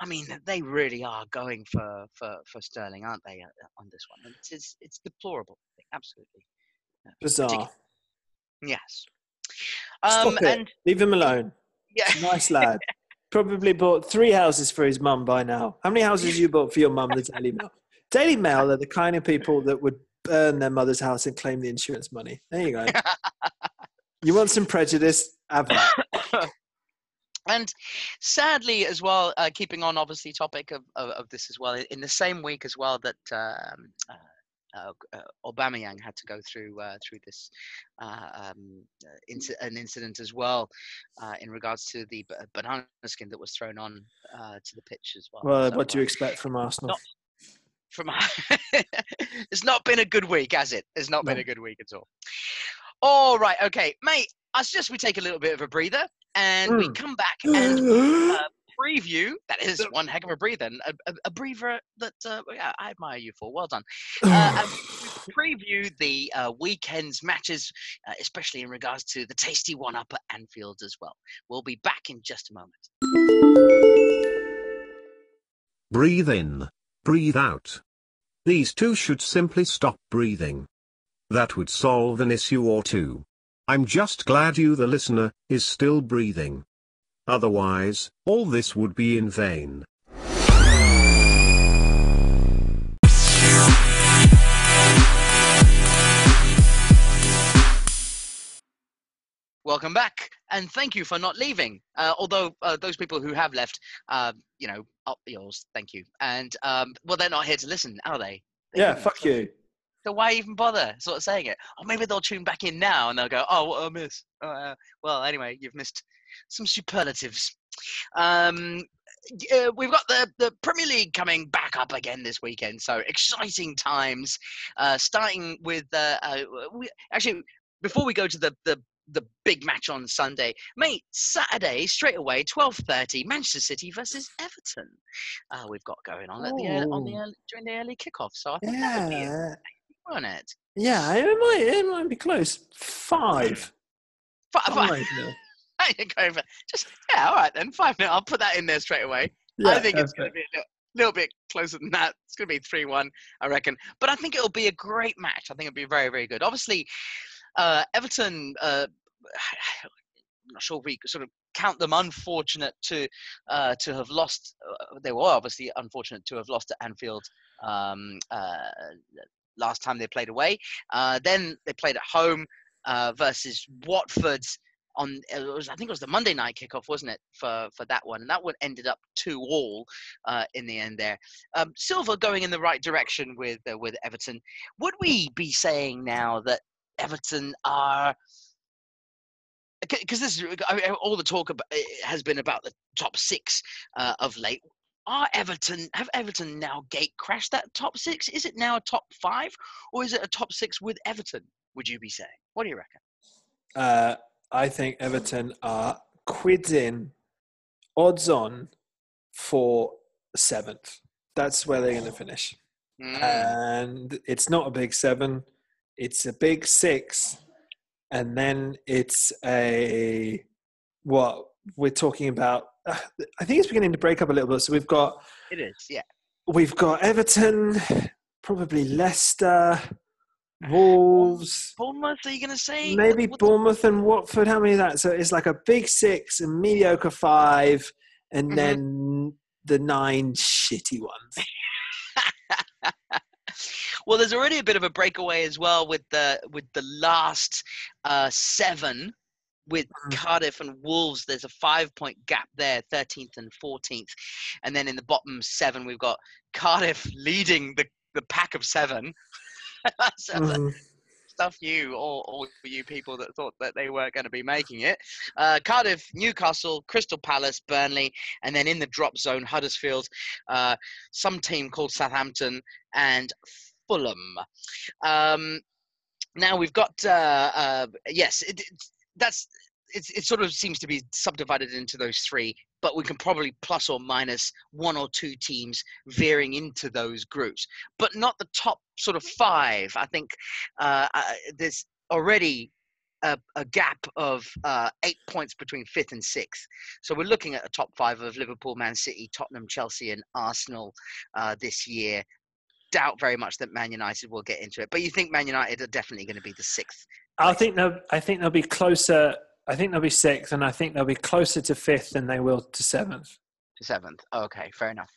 I mean, they really are going for, for, for Sterling, aren't they, on this one? It's it's, it's deplorable, absolutely. Bizarre. Particular. Yes. Um, Stop it. And leave him alone. Yeah. Nice lad. Probably bought three houses for his mum by now. How many houses you bought for your mum, the Daily Mail? Daily Mail are the kind of people that would burn their mother's house and claim the insurance money. There you go. You want some prejudice? Have that. And sadly, as well, uh, keeping on obviously topic of, of, of this as well, in the same week as well that um, uh, uh, Aubameyang had to go through uh, through this uh, um, inc- an incident as well uh, in regards to the banana skin that was thrown on uh, to the pitch as well. Well, so, what do you expect from Arsenal? Not from it's not been a good week, has it? It's not no. been a good week at all. All right, okay, mate. I suggest we take a little bit of a breather. And mm. we come back and uh, preview. That is one heck of a breather. A, a, a breather that uh, yeah, I admire you for. Well done. Uh, and we preview the uh, weekend's matches, uh, especially in regards to the tasty one-up at Anfield as well. We'll be back in just a moment. Breathe in. Breathe out. These two should simply stop breathing. That would solve an issue or two. I'm just glad you, the listener, is still breathing. Otherwise, all this would be in vain. Welcome back, and thank you for not leaving. Uh, although uh, those people who have left, uh, you know, up yours, thank you. And, um, well, they're not here to listen, are they? they yeah, fuck listen. you. So why even bother sort of saying it? Or maybe they'll tune back in now and they'll go, oh, what a miss. Oh, uh, well, anyway, you've missed some superlatives. Um, uh, we've got the, the Premier League coming back up again this weekend. So exciting times, uh, starting with... Uh, uh, we, actually, before we go to the, the, the big match on Sunday, mate, Saturday, straight away, twelve thirty, Manchester City versus Everton. Uh, we've got going on, at the, uh, on the early, during the early kickoff. So I think yeah. that would be it. On it, yeah, it might, it might be close. Five, five, five. five. Just yeah, all right then. Five minutes. I'll put that in there straight away. Yeah, I think it's going to be a little, little bit closer than that. It's going to be three one, I reckon. But I think it'll be a great match. I think it'll be very, very good. Obviously, uh, Everton. Uh, I'm not sure if we sort of count them unfortunate to uh, to have lost. Uh, they were obviously unfortunate to have lost at Anfield. Um, uh, Last time they played away, uh, then they played at home uh, versus Watford on. It was, I think it was the Monday night kickoff, wasn't it, for for that one? And that one ended up two all uh, in the end. There, um, Silva going in the right direction with uh, with Everton. Would we be saying now that Everton are? Because this is I mean, all the talk about, has been about the top six uh, of late. Are Everton, have Everton now gate crashed that top six? Is it now a top five or is it a top six with Everton, would you be saying? What do you reckon? Uh, I think Everton are quids in, odds on for seventh. That's where they're going to finish. Mm. And it's not a big seven. It's a big six. And then it's a, what we're talking about, I think it's beginning to break up a little bit. So we've got... It is, yeah. We've got Everton, probably Leicester, Wolves. Bournemouth, are you going to say? Maybe what, what Bournemouth the... and Watford. How many of that? So it's like a big six, a mediocre five, and mm-hmm. then the nine shitty ones. Well, there's already a bit of a breakaway as well with the, with the last uh, seven. With Cardiff and Wolves, there's a five-point gap there, thirteenth and fourteenth. And then in the bottom seven, we've got Cardiff leading the, the pack of seven. so mm. Stuff you, or all you people that thought that they weren't going to be making it. Uh, Cardiff, Newcastle, Crystal Palace, Burnley, and then in the drop zone, Huddersfield, uh, some team called Southampton, and Fulham. Um, now, we've got, uh, uh, yes... It, it, That's it's, it sort of seems to be subdivided into those three, but we can probably plus or minus one or two teams veering into those groups, but not the top sort of five. I think uh, uh, there's already a, a gap of uh, eight points between fifth and sixth. So we're looking at a top five of Liverpool, Man City, Tottenham, Chelsea and Arsenal uh, this year. Doubt very much that Man United will get into it, but you think Man United are definitely going to be the sixth. I think they'll. I think they'll be closer. I think they'll be sixth, and I think they'll be closer to fifth than they will to seventh. To seventh. Okay, fair enough.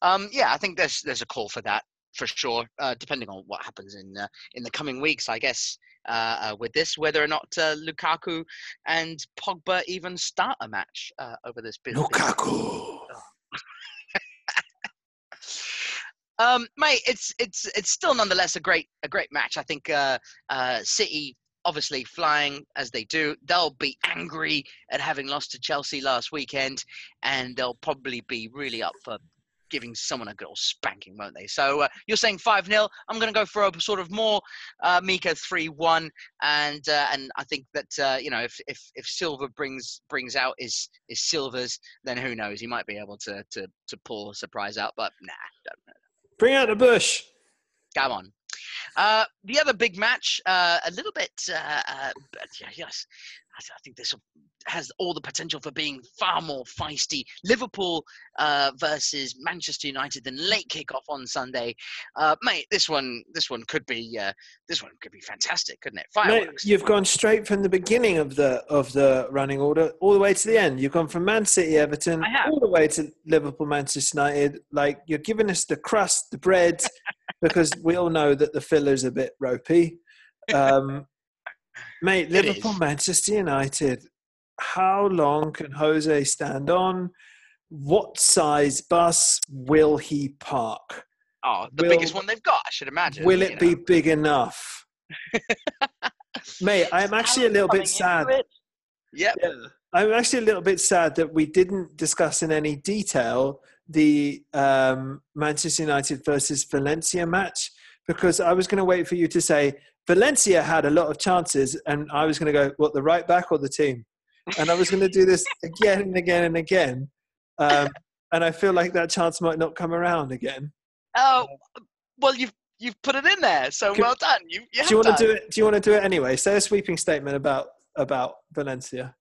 Um, yeah, I think there's there's a call for that. for sure, uh, depending on what happens in uh, in the coming weeks, I guess, uh, uh, with this, whether or not uh, Lukaku and Pogba even start a match uh, over this business. Lukaku! Oh. um, mate, it's it's it's still nonetheless a great a great match. I think uh, uh, City, obviously flying as they do, they'll be angry at having lost to Chelsea last weekend, and they'll probably be really up for giving someone a good old spanking, won't they? So uh, you're saying five nil. I'm going to go for a sort of more uh, Mika three one, and uh, and I think that uh, you know, if if if Silva brings brings out is is Silva's, then who knows? He might be able to to to pull a surprise out, but nah. Don't, don't. Bring out the bush. Come on. Uh, the other big match, uh, a little bit, uh, uh, yes, I think this has all the potential for being far more feisty. Liverpool uh, versus Manchester United, then late kickoff on Sunday. Uh, mate, this one, this one could be, uh, this one could be fantastic, couldn't it? Fireworks. Mate, you've gone straight from the beginning of the of the running order all the way to the end. You've gone from Man City, Everton, all the way to Liverpool, Manchester United. Like, you're giving us the crust, the bread. Because we all know that the filler's a bit ropey. Um, mate, it Liverpool, is. Manchester United. How long can Jose stand on? What size bus will he park? Oh, the will, biggest one they've got, I should imagine. Will it know. be big enough? Mate, I'm actually a little bit sad. Yep. Yeah, I'm actually a little bit sad that we didn't discuss in any detail the um, Manchester United versus Valencia match, because I was going to wait for you to say Valencia had a lot of chances, and I was going to go, what, the right back or the team? And I was going to do this again and again and again. Um, and I feel like that chance might not come around again. Oh, well, you've you've put it in there, so Could, well done. You, you do you want to do it? Do you want to do it anyway? Say a sweeping statement about about Valencia.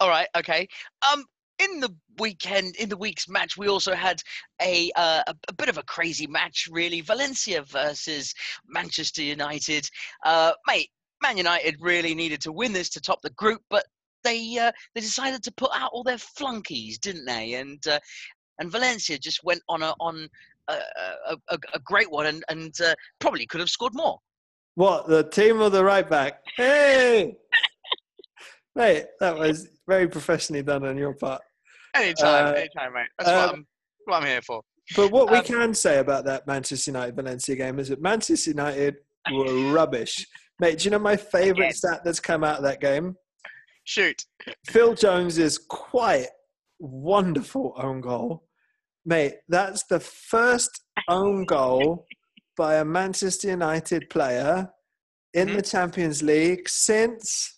All right. Okay. Um. In the weekend, in the week's match, we also had a, uh, a a bit of a crazy match, really. Valencia versus Manchester United. Uh, mate, Man United really needed to win this to top the group, but they uh, they decided to put out all their flunkies, didn't they? And uh, and Valencia just went on a on a, a, a great one, and and uh, probably could have scored more. What, the team or the right back? Hey. Mate, that was very professionally done on your part. Anytime, uh, anytime, mate. That's um, what, I'm, what I'm here for. But what um, we can say about that Manchester United-Valencia game is that Manchester United were rubbish. Mate, do you know my favourite yes. stat that's come out of that game? Shoot. Phil Jones's quite wonderful own goal. Mate, that's the first own goal by a Manchester United player in mm-hmm. the Champions League since...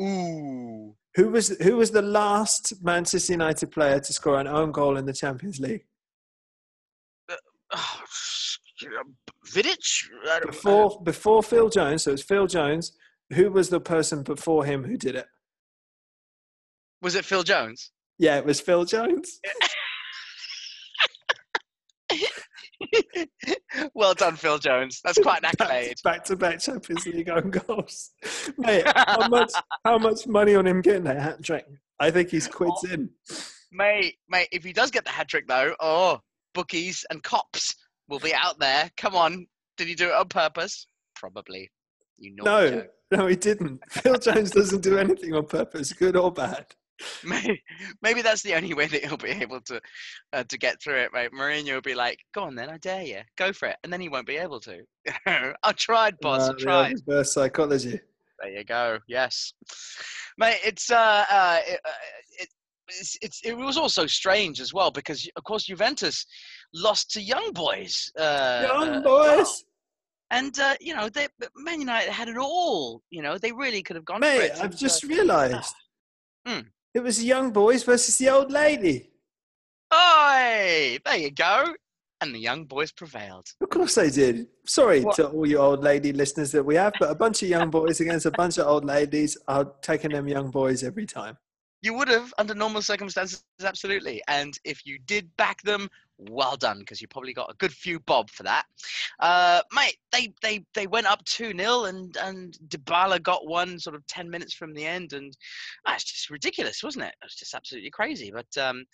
Ooh. Who was who was the last Manchester United player to score an own goal in the Champions League? Uh, oh, Vidic? Before, before Phil Jones, so it was Phil Jones. Who was the person before him who did it? Was it Phil Jones? Yeah, it was Phil Jones. Well done, Phil Jones. That's quite an accolade. Back to back Champions League own goals. Mate, how much, how much money on him getting that hat trick? I think he's quits oh, in. Mate, mate, if he does get the hat trick though, oh, bookies and cops will be out there. Come on. Did he do it on purpose? Probably. You know. No, joke. no, he didn't. Phil Jones doesn't do anything on purpose, good or bad. Maybe, maybe that's the only way that he'll be able to uh, to get through it, mate. Mourinho will be like, "Go on, then, I dare you, go for it," and then he won't be able to. I tried, boss. Uh, I tried. Yeah, psychology. There you go. Yes, mate. It's uh, uh, it, uh it, it's it's it was also strange as well, because of course Juventus lost to Young Boys. Uh, young Boys. Uh, and uh, you know, they, Man United had it all. You know, they really could have gone. Mate, for it. I've and, just uh, realised. Uh, hmm. It was the young boys versus the old lady. Oi! There you go. And the young boys prevailed. Of course they did. Sorry what? to all you old lady listeners that we have, but a bunch of young boys against a bunch of old ladies are taking them young boys every time. You would have, under normal circumstances, absolutely. And if you did back them, well done, because you probably got a good few bob for that. Uh, mate, they, they, they went up two nil, and, and Dybala got one sort of ten minutes from the end, and that's uh, just ridiculous, wasn't it? It was just absolutely crazy. But um,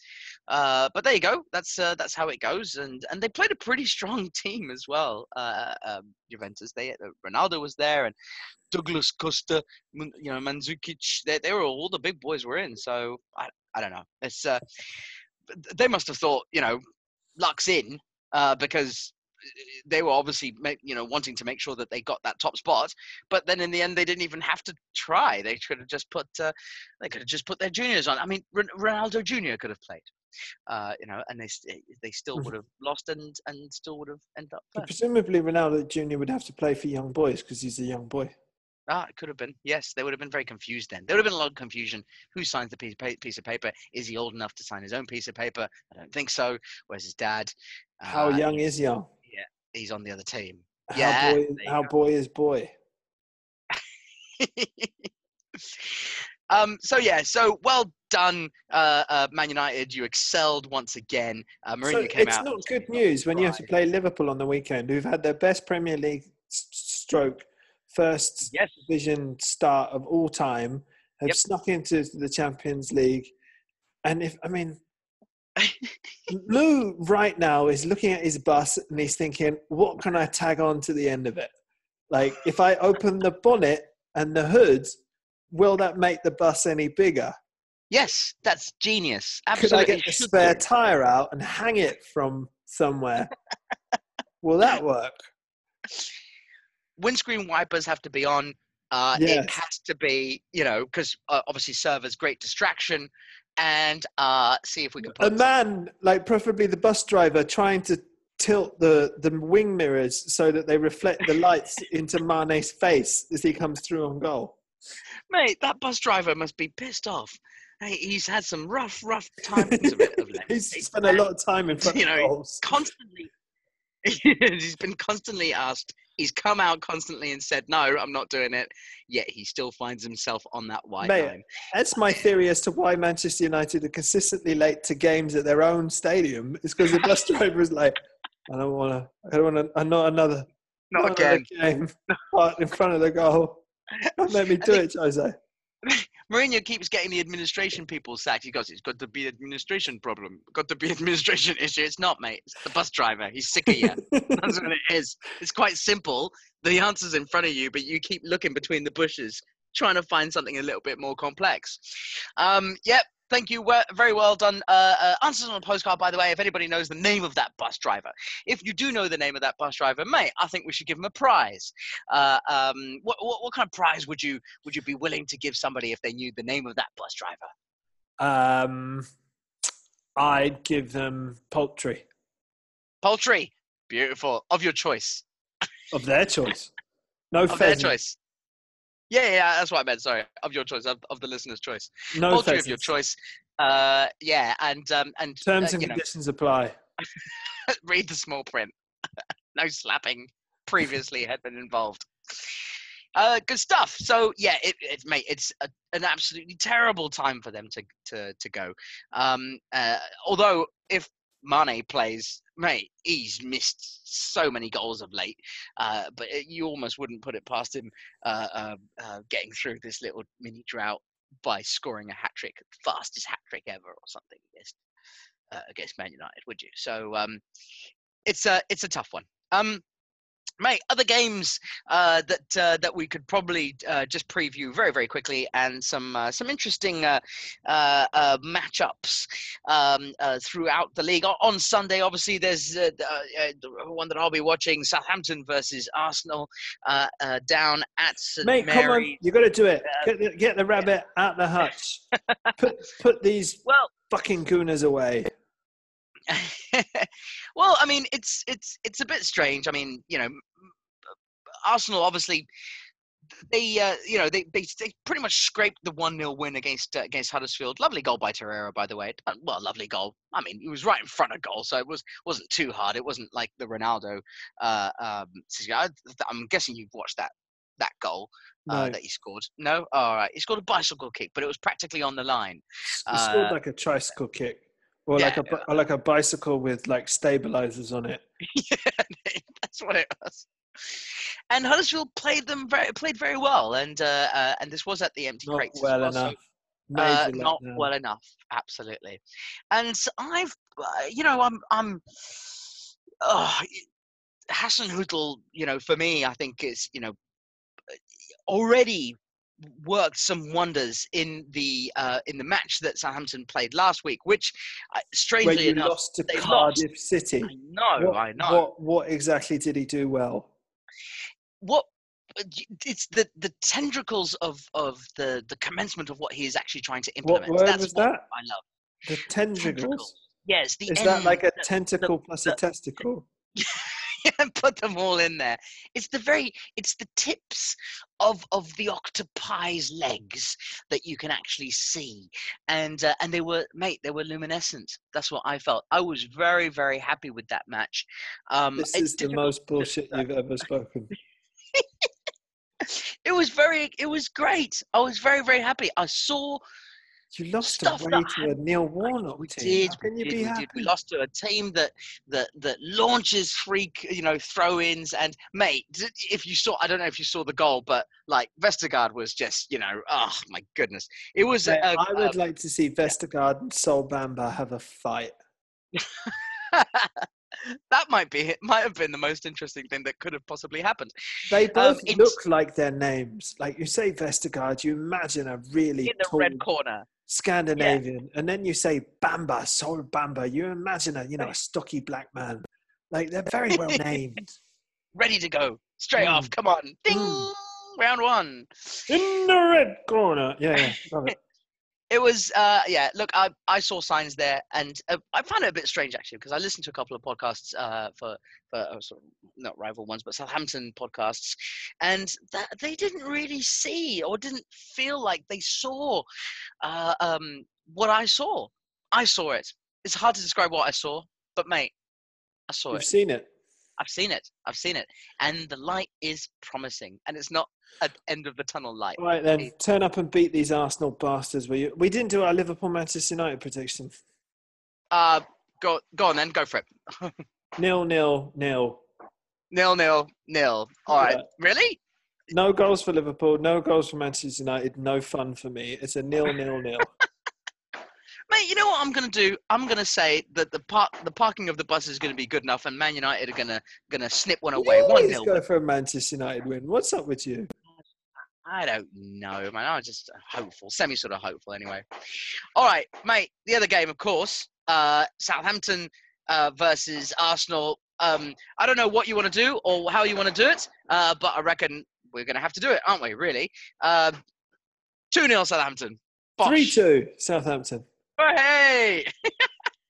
uh, but there you go. That's uh, that's how it goes. And, and they played a pretty strong team as well, uh, um, Juventus. They uh, Ronaldo was there, and Douglas Costa, you know, Mandzukic. They, they were all the big boys were in. So I, I don't know. It's uh, they must have thought, you know, luck's in, uh, because they were obviously, you know, wanting to make sure that they got that top spot. But then in the end, they didn't even have to try. They could have just put, uh, they could have just put their juniors on. I mean, Ronaldo Junior could have played, uh, you know, and they they still would have lost and and still would have ended up first. Presumably, Ronaldo Junior would have to play for young boys because he's a young boy. Ah, it could have been. Yes, they would have been very confused then. There would have been a lot of confusion. Who signs the piece of paper? Is he old enough to sign his own piece of paper? I don't think so. Where's his dad? How uh, young is young? Yeah, he's on the other team. How yeah, boy, how go. boy is boy? um. So, yeah. So, well done, uh, uh, Man United. You excelled once again. Uh, Mourinho so came it's out. It's not good news when you have to play Liverpool on the weekend, who've had their best Premier League stroke. First yes. division start of all time, have yep. snuck into the Champions League. And if, I mean, Lou right now is looking at his bus and he's thinking, what can I tag on to the end of it? Like, if I open the bonnet and the hood, will that make the bus any bigger? Yes, that's genius. Absolutely. Could I get the spare tire out and hang it from somewhere? Will that work? Windscreen wipers have to be on. Uh, yes. It has to be, you know, because uh, obviously serve as great distraction. And uh, see if we can. Put a man, like preferably the bus driver, trying to tilt the the wing mirrors so that they reflect the lights into Mane's face as he comes through on goal. Mate, that bus driver must be pissed off. Hey, he's had some rough, rough times of it. Of he's spent a lot of time in front you of know, goals. Constantly. He's been constantly asked. He's come out constantly and said, no, I'm not doing it. Yet he still finds himself on that white Mate, line. That's my theory as to why Manchester United are consistently late to games at their own stadium. It's because the bus driver is like, I don't want to, I don't want to, I'm not another. Not, not again. Another game in front of the goal. Don't let me do think, it, Jose. Mourinho keeps getting the administration people sacked. He goes, it's got to be administration problem. Got to be administration issue. It's not, mate. It's the bus driver. He's sick of you. That's what it is. It's quite simple. The answer's in front of you, but you keep looking between the bushes, trying to find something a little bit more complex. Um, yep. Thank you. Very well done. Uh, uh, answers on a postcard, by the way, if anybody knows the name of that bus driver. If you do know the name of that bus driver, mate, I think we should give him a prize. Uh, um, what, what, what kind of prize would you would you be willing to give somebody if they knew the name of that bus driver? Um, I'd give them poultry. Poultry. Beautiful. Of your choice. Of their choice. No pheasant. Of their choice. Yeah, yeah, that's what I meant. Sorry, of your choice, of, of the listener's choice. No, poultry of your choice. Uh, yeah, and um, and terms uh, and conditions know. apply. Read the small print. No slapping previously had been involved. Uh, good stuff. So yeah, it, it mate, it's a, an absolutely terrible time for them to to to go. Um, uh, although if Mane plays, mate, he's missed so many goals of late, uh, but it, you almost wouldn't put it past him uh, uh, uh, getting through this little mini drought by scoring a hat-trick, fastest hat-trick ever or something against, uh, against Man United, would you? So um, it's, a, it's a tough one. Um, Mate, other games uh, that uh, that we could probably uh, just preview very, very quickly, and some uh, some interesting uh, uh, uh, matchups um, uh, throughout the league. On Sunday, obviously, there's uh, uh, one that I'll be watching: Southampton versus Arsenal uh, uh, down at Saint Mate, Mary. Come on, you got to do it. Get the, get the rabbit yeah. out the hutch. put put these well, fucking gooners away. Well, I mean, it's it's it's a bit strange. I mean, you know, Arsenal obviously they uh, you know they, they they pretty much scraped the one nil win against uh, against Huddersfield. Lovely goal by Torreira, by the way. Well, lovely goal. I mean, it was right in front of goal, so it was wasn't too hard. It wasn't like the Ronaldo. Uh, um, I'm guessing you've watched that that goal. No. Uh, that he scored. No, all right. He scored a bicycle kick, but it was practically on the line. He scored uh, like a tricycle kick. Or yeah. like a or like a bicycle with like stabilizers on it. Yeah, that's what it was. And Huddersfield played them very played very well, and uh, uh, and this was at the empty crate. Not well, well enough. So, uh, not enough. well enough, absolutely. And so I've, uh, you know, I'm I'm. Oh, Hasenhüttl, you know, for me, I think is you know already. worked some wonders in the uh, in the match that Southampton played last week, which uh, strangely Where you enough lost to Cardiff lost. City. I know, what, I know. What, what exactly did he do well? What it's the, the tendrils of of the, the commencement of what he is actually trying to implement. What word That's was what that? I love the tendrils. tendrils. Yes, the is end, that like a the, tentacle the, plus the, a testicle? Put them all in there. It's the very, it's the tips of of the octopi's legs that you can actually see, and uh, and they were, mate, they were luminescent. That's what I felt. I was very, very happy with that match. Um, this is the most bullshit you've ever spoken. It was very, it was great. I was very, very happy. I saw. You lost away to a Neil Warnock we team. Did, How can you did, be we happy? Did. We lost to a team that that that launches free, you know, throw-ins. And mate, if you saw, I don't know if you saw the goal, but like Vestergaard was just, you know, oh my goodness, it was. Mate, a, I a, would a, like to see Vestergaard yeah. and Sol Bamba have a fight. That might be it. Might have been the most interesting thing that could have possibly happened. They both um, look like their names. Like you say, Vestergaard, you imagine a really in the tall, red corner. Scandinavian, yeah. and then you say Bamba, Sol Bamba. You imagine a you know a stocky black man. Like they're very well named. Ready to go straight mm. off. Come on, ding! Mm. Round one in the red corner. Yeah, yeah. Love it. It was, uh, yeah, look, I, I saw signs there, and uh, I found it a bit strange, actually, because I listened to a couple of podcasts uh, for, for uh, sort of not rival ones, but Southampton podcasts, and that they didn't really see or didn't feel like they saw uh, um, what I saw. I saw it. It's hard to describe what I saw, but, mate, I saw You've it. You've seen it. I've seen it. I've seen it. And the light is promising. And it's not an end of the tunnel light. Right then, turn up and beat these Arsenal bastards. Will you? We didn't do our Liverpool Manchester United prediction. Uh, go, go on then. Go for it. nil, nil, nil. Nil, nil, nil. All right. Yeah. Really? No goals for Liverpool. No goals for Manchester United. No fun for me. It's a nil, nil, nil. Mate, you know what I'm going to do? I'm going to say that the par- the parking of the bus is going to be good enough, and Man United are going to going to snip one away. You always go for a Manchester United win. What's up with you? I don't know, man. I'm just hopeful, semi sort of hopeful anyway. All right, mate. The other game, of course, uh, Southampton uh, versus Arsenal. Um, I don't know what you want to do or how you want to do it, uh, but I reckon we're going to have to do it, aren't we, really? Uh, two nil Southampton. Bosh. three two Southampton. Oh, hey!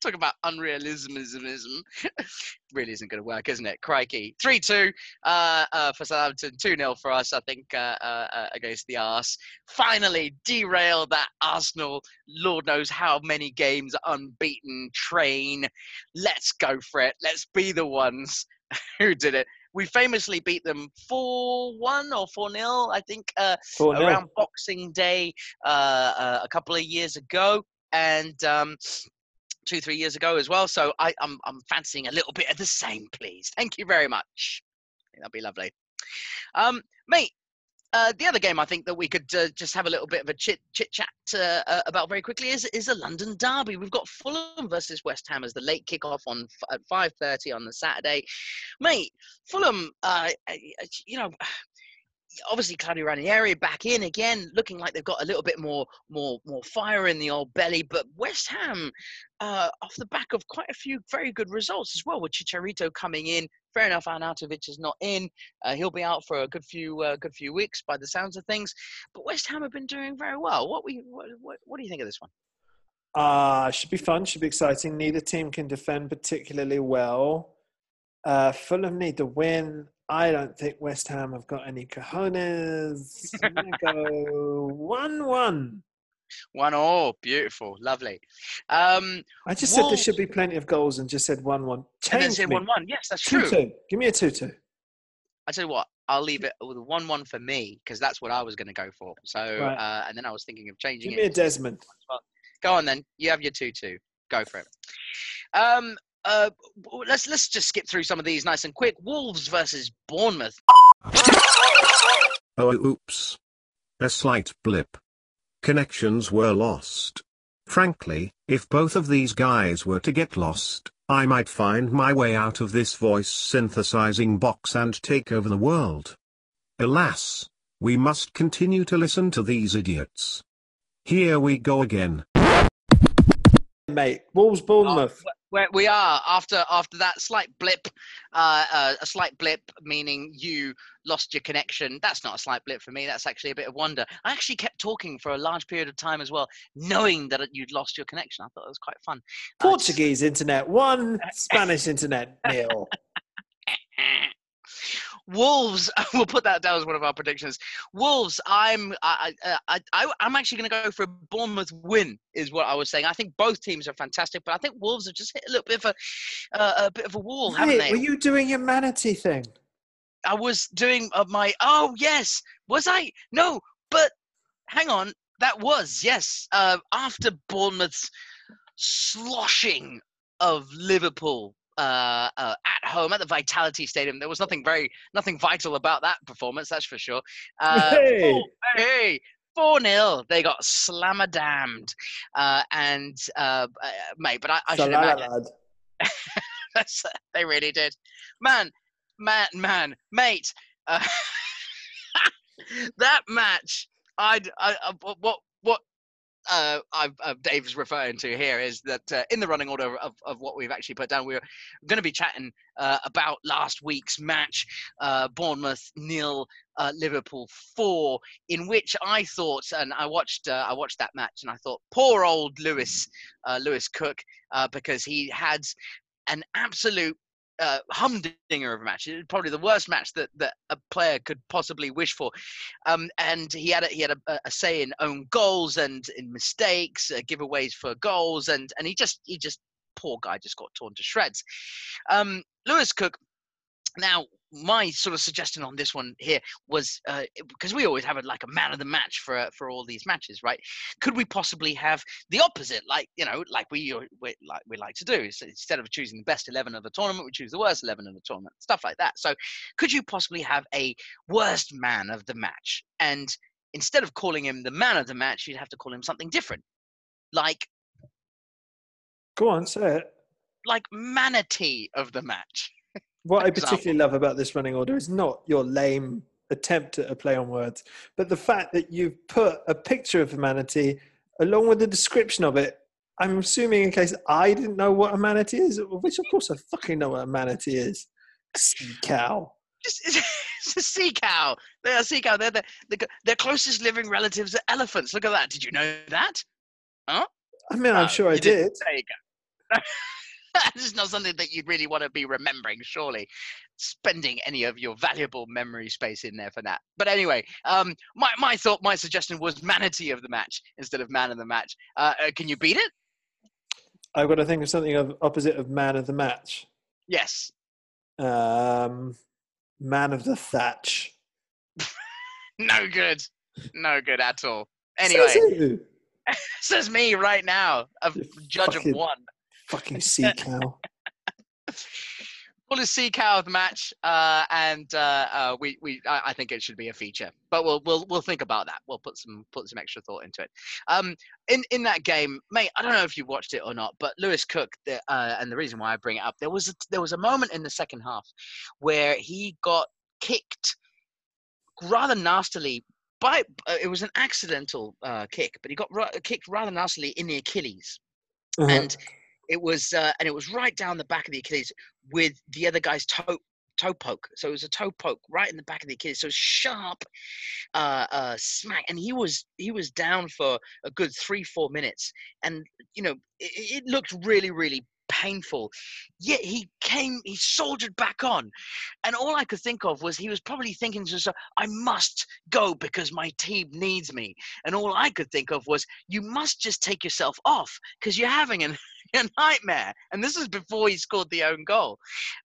Talk about unrealismism. Really isn't going to work, isn't it? Crikey. three two uh, uh, for Southampton, two nil for us, I think, uh, uh, against the Arse. Finally, derail that Arsenal, Lord knows how many games, unbeaten train. Let's go for it. Let's be the ones who did it. We famously beat them four one or four nil, I think, uh, around Boxing Day uh, uh, a couple of years ago. And um, two, three years ago as well. So I, I'm, I'm fancying a little bit of the same, please. Thank you very much. That'd be lovely. Um, mate, uh, the other game I think that we could uh, just have a little bit of a chit, chit chat uh, uh, about very quickly is is a London derby. We've got Fulham versus West Ham as the late kickoff on at five thirty on the Saturday. Mate, Fulham, uh, you know... Obviously, Claudio Ranieri back in again, looking like they've got a little bit more, more, more fire in the old belly. But West Ham, uh, off the back of quite a few very good results as well, with Chicharito coming in. Fair enough, Arnautovic is not in; uh, he'll be out for a good few, uh, good few weeks, by the sounds of things. But West Ham have been doing very well. What we, what, what, what do you think of this one? Ah, uh, should be fun. Should be exciting. Neither team can defend particularly well. Uh, Fulham need to win. I don't think West Ham have got any cojones. I'm going to go one one. one all. Beautiful. Lovely. Um, I just Wolves... said there should be plenty of goals and just said one one. Change and then said one one. Yes, that's two, true. Two. Give me a two two. I tell you what, I'll leave it with one one for me because that's what I was going to go for. So, right. uh, and then I was thinking of changing Give it. Give me a Desmond. Well, go on then. You have your two two. Go for it. Um, uh, let's let's just skip through some of these nice and quick. Wolves versus Bournemouth. Oh, oops. A slight blip. Connections were lost. Frankly, if both of these guys were to get lost, I might find my way out of this voice synthesizing box and take over the world. Alas, we must continue to listen to these idiots. Here we go again. Mate, Wolves Bournemouth. Oh, where we are after after that slight blip, uh, uh, a slight blip meaning you lost your connection. That's not a slight blip for me. That's actually a bit of wonder. I actually kept talking for a large period of time as well, knowing that you'd lost your connection. I thought it was quite fun. Portuguese uh, just... internet one, Spanish internet nil. Wolves, we'll put that down as one of our predictions. Wolves, I'm, I, I, I, I'm actually going to go for a Bournemouth win, is what I was saying. I think both teams are fantastic, but I think Wolves have just hit a little bit of a, uh, a bit of a wall, hey, haven't they? Were you doing your manatee thing? I was doing my. Oh yes, was I? No, but hang on, that was yes. Uh, after Bournemouth's sloshing of Liverpool. Uh, uh, at home at the Vitality Stadium, there was nothing very, nothing vital about that performance. That's for sure. Uh, hey, four, hey, four nil. They got slammer damned, uh, and uh, uh, mate. But I, I should imagine that's, uh, they really did. Man, man, man, mate. Uh, that match, I'd, I, I, what, what. Uh, I've, uh, Dave's referring to here is that uh, in the running order of, of what we've actually put down, we're going to be chatting uh, about last week's match, uh, Bournemouth nil, uh, Liverpool four, in which I thought, and I watched, uh, I watched that match, and I thought, poor old Lewis, uh, Lewis Cook, uh, because he had an absolute uh, humdinger of a match. It was probably the worst match that, that a player could possibly wish for. Um, and he had a, he had a, a say in own goals and in mistakes, uh, giveaways for goals, and and he just he just poor guy just got torn to shreds. Um, Lewis Cook. Now, my sort of suggestion on this one here was uh, because we always have a, like a man of the match for uh, for all these matches, right? Could we possibly have the opposite, like you know, like we, we like we like to do? So instead of choosing the best eleven of the tournament, we choose the worst eleven of the tournament, stuff like that. So, could you possibly have a worst man of the match? And instead of calling him the man of the match, you'd have to call him something different, like go on, say it, like manatee of the match. What I particularly love about this running order is not your lame attempt at a play on words, but the fact that you've put a picture of a manatee along with the description of it. I'm assuming in case I didn't know what a manatee is, which of course I fucking know what a manatee is. Sea cow. It's a sea cow. They're a sea cow. They're the, the, their closest living relatives are elephants. Look at that. Did you know that? Huh? I mean, I'm oh, sure I did. did. There you go. This is not something that you'd really want to be remembering, surely, spending any of your valuable memory space in there for that. But anyway, um, my, my thought, my suggestion was manatee of the match instead of man of the match. Uh, uh, can you beat it? I've got to think of something of opposite of man of the match. Yes. Um, man of the thatch. No good. No good at all. Anyway. Says who? Says me right now, a You're judge fucking... of one. Fucking sea cow. Well, it's sea cow of the match, uh, and uh, uh, we we I, I think it should be a feature. But we'll we'll we'll think about that. We'll put some put some extra thought into it. Um, in in that game, mate, I don't know if you watched it or not, but Lewis Cook, the, uh, and the reason why I bring it up, there was a, there was a moment in the second half where he got kicked rather nastily. By uh, it was an accidental uh, kick, but he got ra- kicked rather nastily in the Achilles, uh-huh. and. It was uh, and it was right down the back of the Achilles with the other guy's toe toe poke. So it was a toe poke right in the back of the Achilles. So sharp uh, uh, smack, and he was he was down for a good three four minutes. And you know it, it looked really really painful. Yet he came, he soldiered back on. And all I could think of was he was probably thinking to himself, "I must go because my team needs me." And all I could think of was, "You must just take yourself off because you're having an." A nightmare, and this was before he scored the own goal,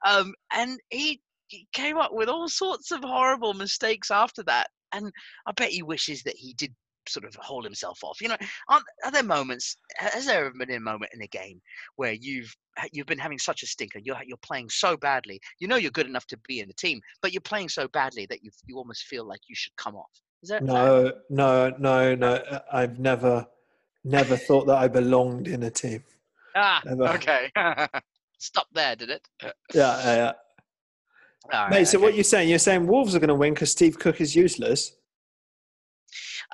um, and he, he came up with all sorts of horrible mistakes after that. And I bet he wishes that he did sort of haul himself off. You know, aren't, are there moments, has there ever been a moment in a game where you've you've been having such a stinker, you're you're playing so badly, you know you're good enough to be in the team, but you're playing so badly that you you almost feel like you should come off? Is that no, that? no, no, no. I've never, never thought that I belonged in a team. Ah, never. Okay. Stop there, did it? Yeah, yeah. yeah. Right, Mate, so okay. What you're saying? You're saying Wolves are going to win because Steve Cook is useless.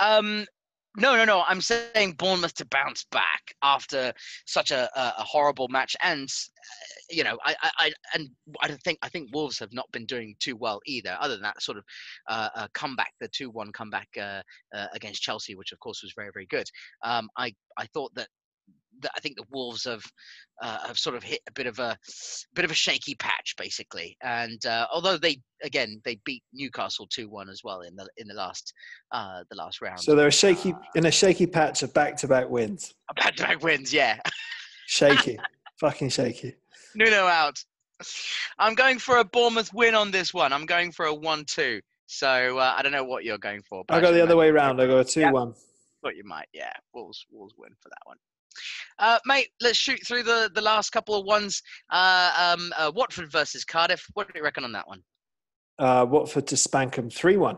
Um, no, no, no. I'm saying Bournemouth to bounce back after such a, a horrible match, and uh, you know, I, I, I, and I don't think I think Wolves have not been doing too well either. Other than that sort of uh, uh, comeback, the two one comeback uh, uh, against Chelsea, which of course was very, very good. Um, I, I thought that. I think the Wolves have uh, have sort of hit a bit of a bit of a shaky patch, basically. And uh, although they again they beat Newcastle two one as well in the in the last uh, the last round. So they're a shaky uh, in a shaky patch of back to back wins. Back to back wins, yeah. Shaky, fucking shaky. Nuno out. I'm going for a Bournemouth win on this one. I'm going for a one two. So uh, I don't know what you're going for. But I go the other way round. I go a two one. Yeah, thought you might. Yeah, Wolves Wolves win for that one. Uh, mate, let's shoot through the, the last couple of ones. Uh, um, uh, Watford versus Cardiff. What do you reckon on that one? Uh, Watford to spank them three one.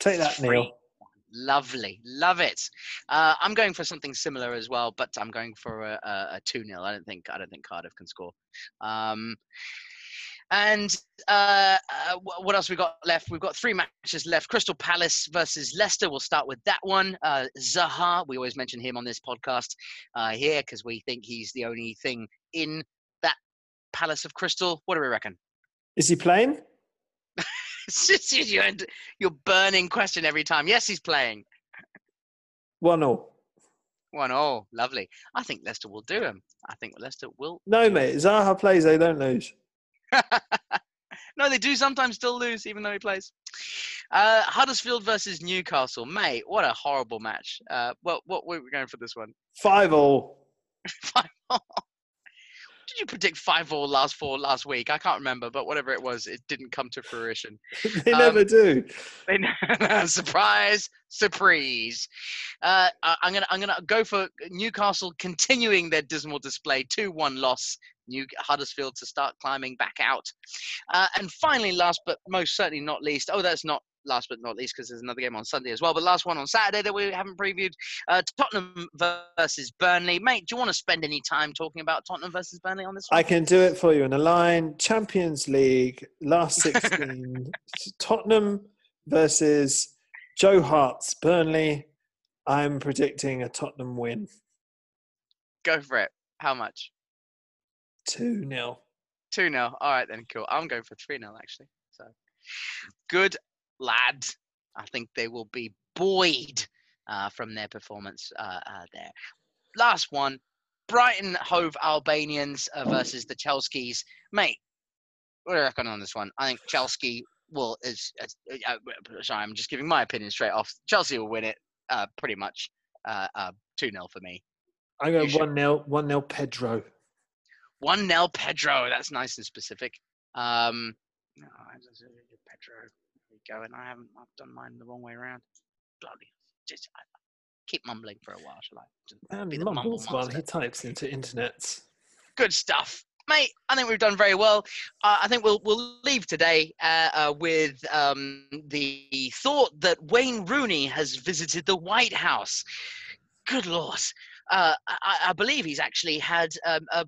Take that, Neil. three one. Lovely. Love it. Uh, I'm going for something similar as well, but I'm going for a, a, a two nil. I don't think I don't think Cardiff can score. Um, and uh, uh, what else we got left? We've got three matches left. Crystal Palace versus Leicester. We'll start with that one. Uh, Zaha, we always mention him on this podcast uh, here because we think he's the only thing in that Palace of Crystal. What do we reckon? Is he playing? Your burning question every time. Yes, he's playing. one all. one all. Lovely. I think Leicester will do him. I think Leicester will. No, mate. Zaha plays, they don't lose. No, they do sometimes still lose, even though he plays. Uh, Huddersfield versus Newcastle. Mate, what a horrible match. Uh, well, what were we going for this one? five all. five all. Did you predict five all last four last week? I can't remember, but whatever it was, it didn't come to fruition. They um, never do. They never, surprise, surprise. Uh, I'm gonna, I'm gonna go for Newcastle continuing their dismal display. two one loss. New Huddersfield to start climbing back out. Uh, and finally, last but most certainly not least, oh, that's not last but not least because there's another game on Sunday as well, but last one on Saturday that we haven't previewed, uh, Tottenham versus Burnley. Mate, do you want to spend any time talking about Tottenham versus Burnley on this one? I can do it for you in a line. Champions League, last sixteen. Tottenham versus Joe Hart's Burnley. I'm predicting a Tottenham win. Go for it. How much? two nil. two nil. All right, then. Cool. I'm going for three nil, actually. So, good lad. I think they will be buoyed uh, from their performance uh, uh, there. Last one. Brighton Hove Albanians uh, versus the Chelseas. Mate, what do you reckon on this one? I think Chelsea will... Is, is, uh, sorry, I'm just giving my opinion straight off. Chelsea will win it uh, pretty much uh, uh, two nil for me. I'm going one nil. one nil Pedro. One nil Pedro. That's nice and specific. Um, no, Pedro. There we go. And I haven't. I've done mine the wrong way around. Bloody. Just I keep mumbling for a while, shall I? Man, be the mumbles mumble while he types into internet. Good stuff, mate. I think we've done very well. Uh, I think we'll we'll leave today uh, uh, with um, the thought that Wayne Rooney has visited the White House. Good lord. Uh, I, I believe he's actually had um, a. a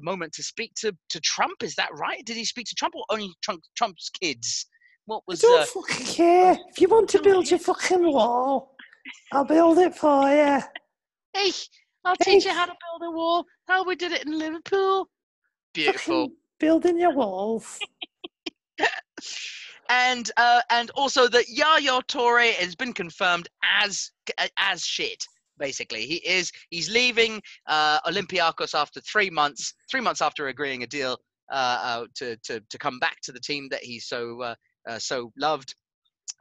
moment to speak to, to Trump. Is that right? Did he speak to Trump or only Trump, Trump's kids? What was I don't uh, fucking care. If you want to build your fucking wall, I'll build it for you. Hey, I'll hey. teach you how to build a wall. How we did it in Liverpool. Beautiful. Fucking building your walls. and uh, and also that Yaya Toure has been confirmed as as shit. Basically, he is he's leaving uh, Olympiacos after three months, three months after agreeing a deal uh, uh, to, to to come back to the team that he so uh, uh, so loved.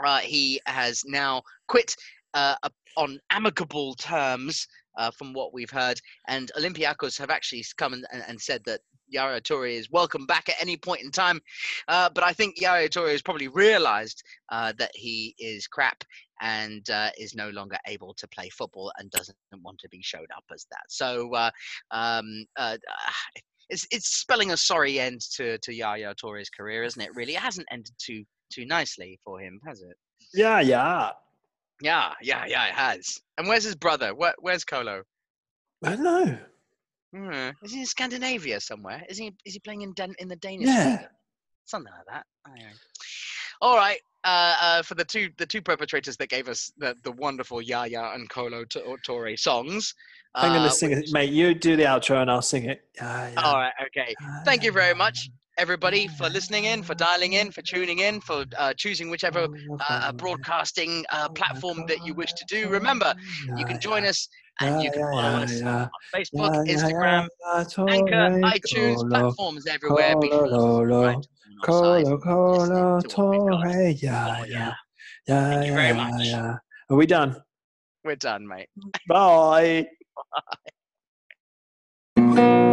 Uh, he has now quit uh, on amicable terms, uh, from what we've heard. And Olympiacos have actually come and, and said that Yaya Toure is welcome back at any point in time. Uh, but I think Yaya Toure has probably realised uh, that he is crap and uh, is no longer able to play football and doesn't want to be showed up as that. So uh, um, uh, it's it's spelling a sorry end to, to Yaya Toure's career, isn't it, really? It hasn't ended too too nicely for him, has it? Yeah, yeah. Yeah, yeah, yeah, it has. And where's his brother? Where, where's Kolo? I don't know. Hmm. Is he in Scandinavia somewhere? Is he is he playing in Dan- in the Danish yeah. league? Something like that. I don't know. All right. Uh, uh, for the two the two perpetrators that gave us the, the wonderful Yaya and Kolo T- Toure songs. Uh, I'm going to sing which... it. Mate, you do the outro and I'll sing it. Yaya. All right. Okay. Yaya. Thank you very much, everybody, for listening in, for dialing in, for tuning in, for uh, choosing whichever uh, broadcasting uh, platform that you wish to do. Remember, you can join us and you can follow us on Facebook, Instagram, Anchor, iTunes, platforms everywhere. Be sure to subscribe to our site. Thank you very much. Are we done? We're done, mate. Bye. Bye.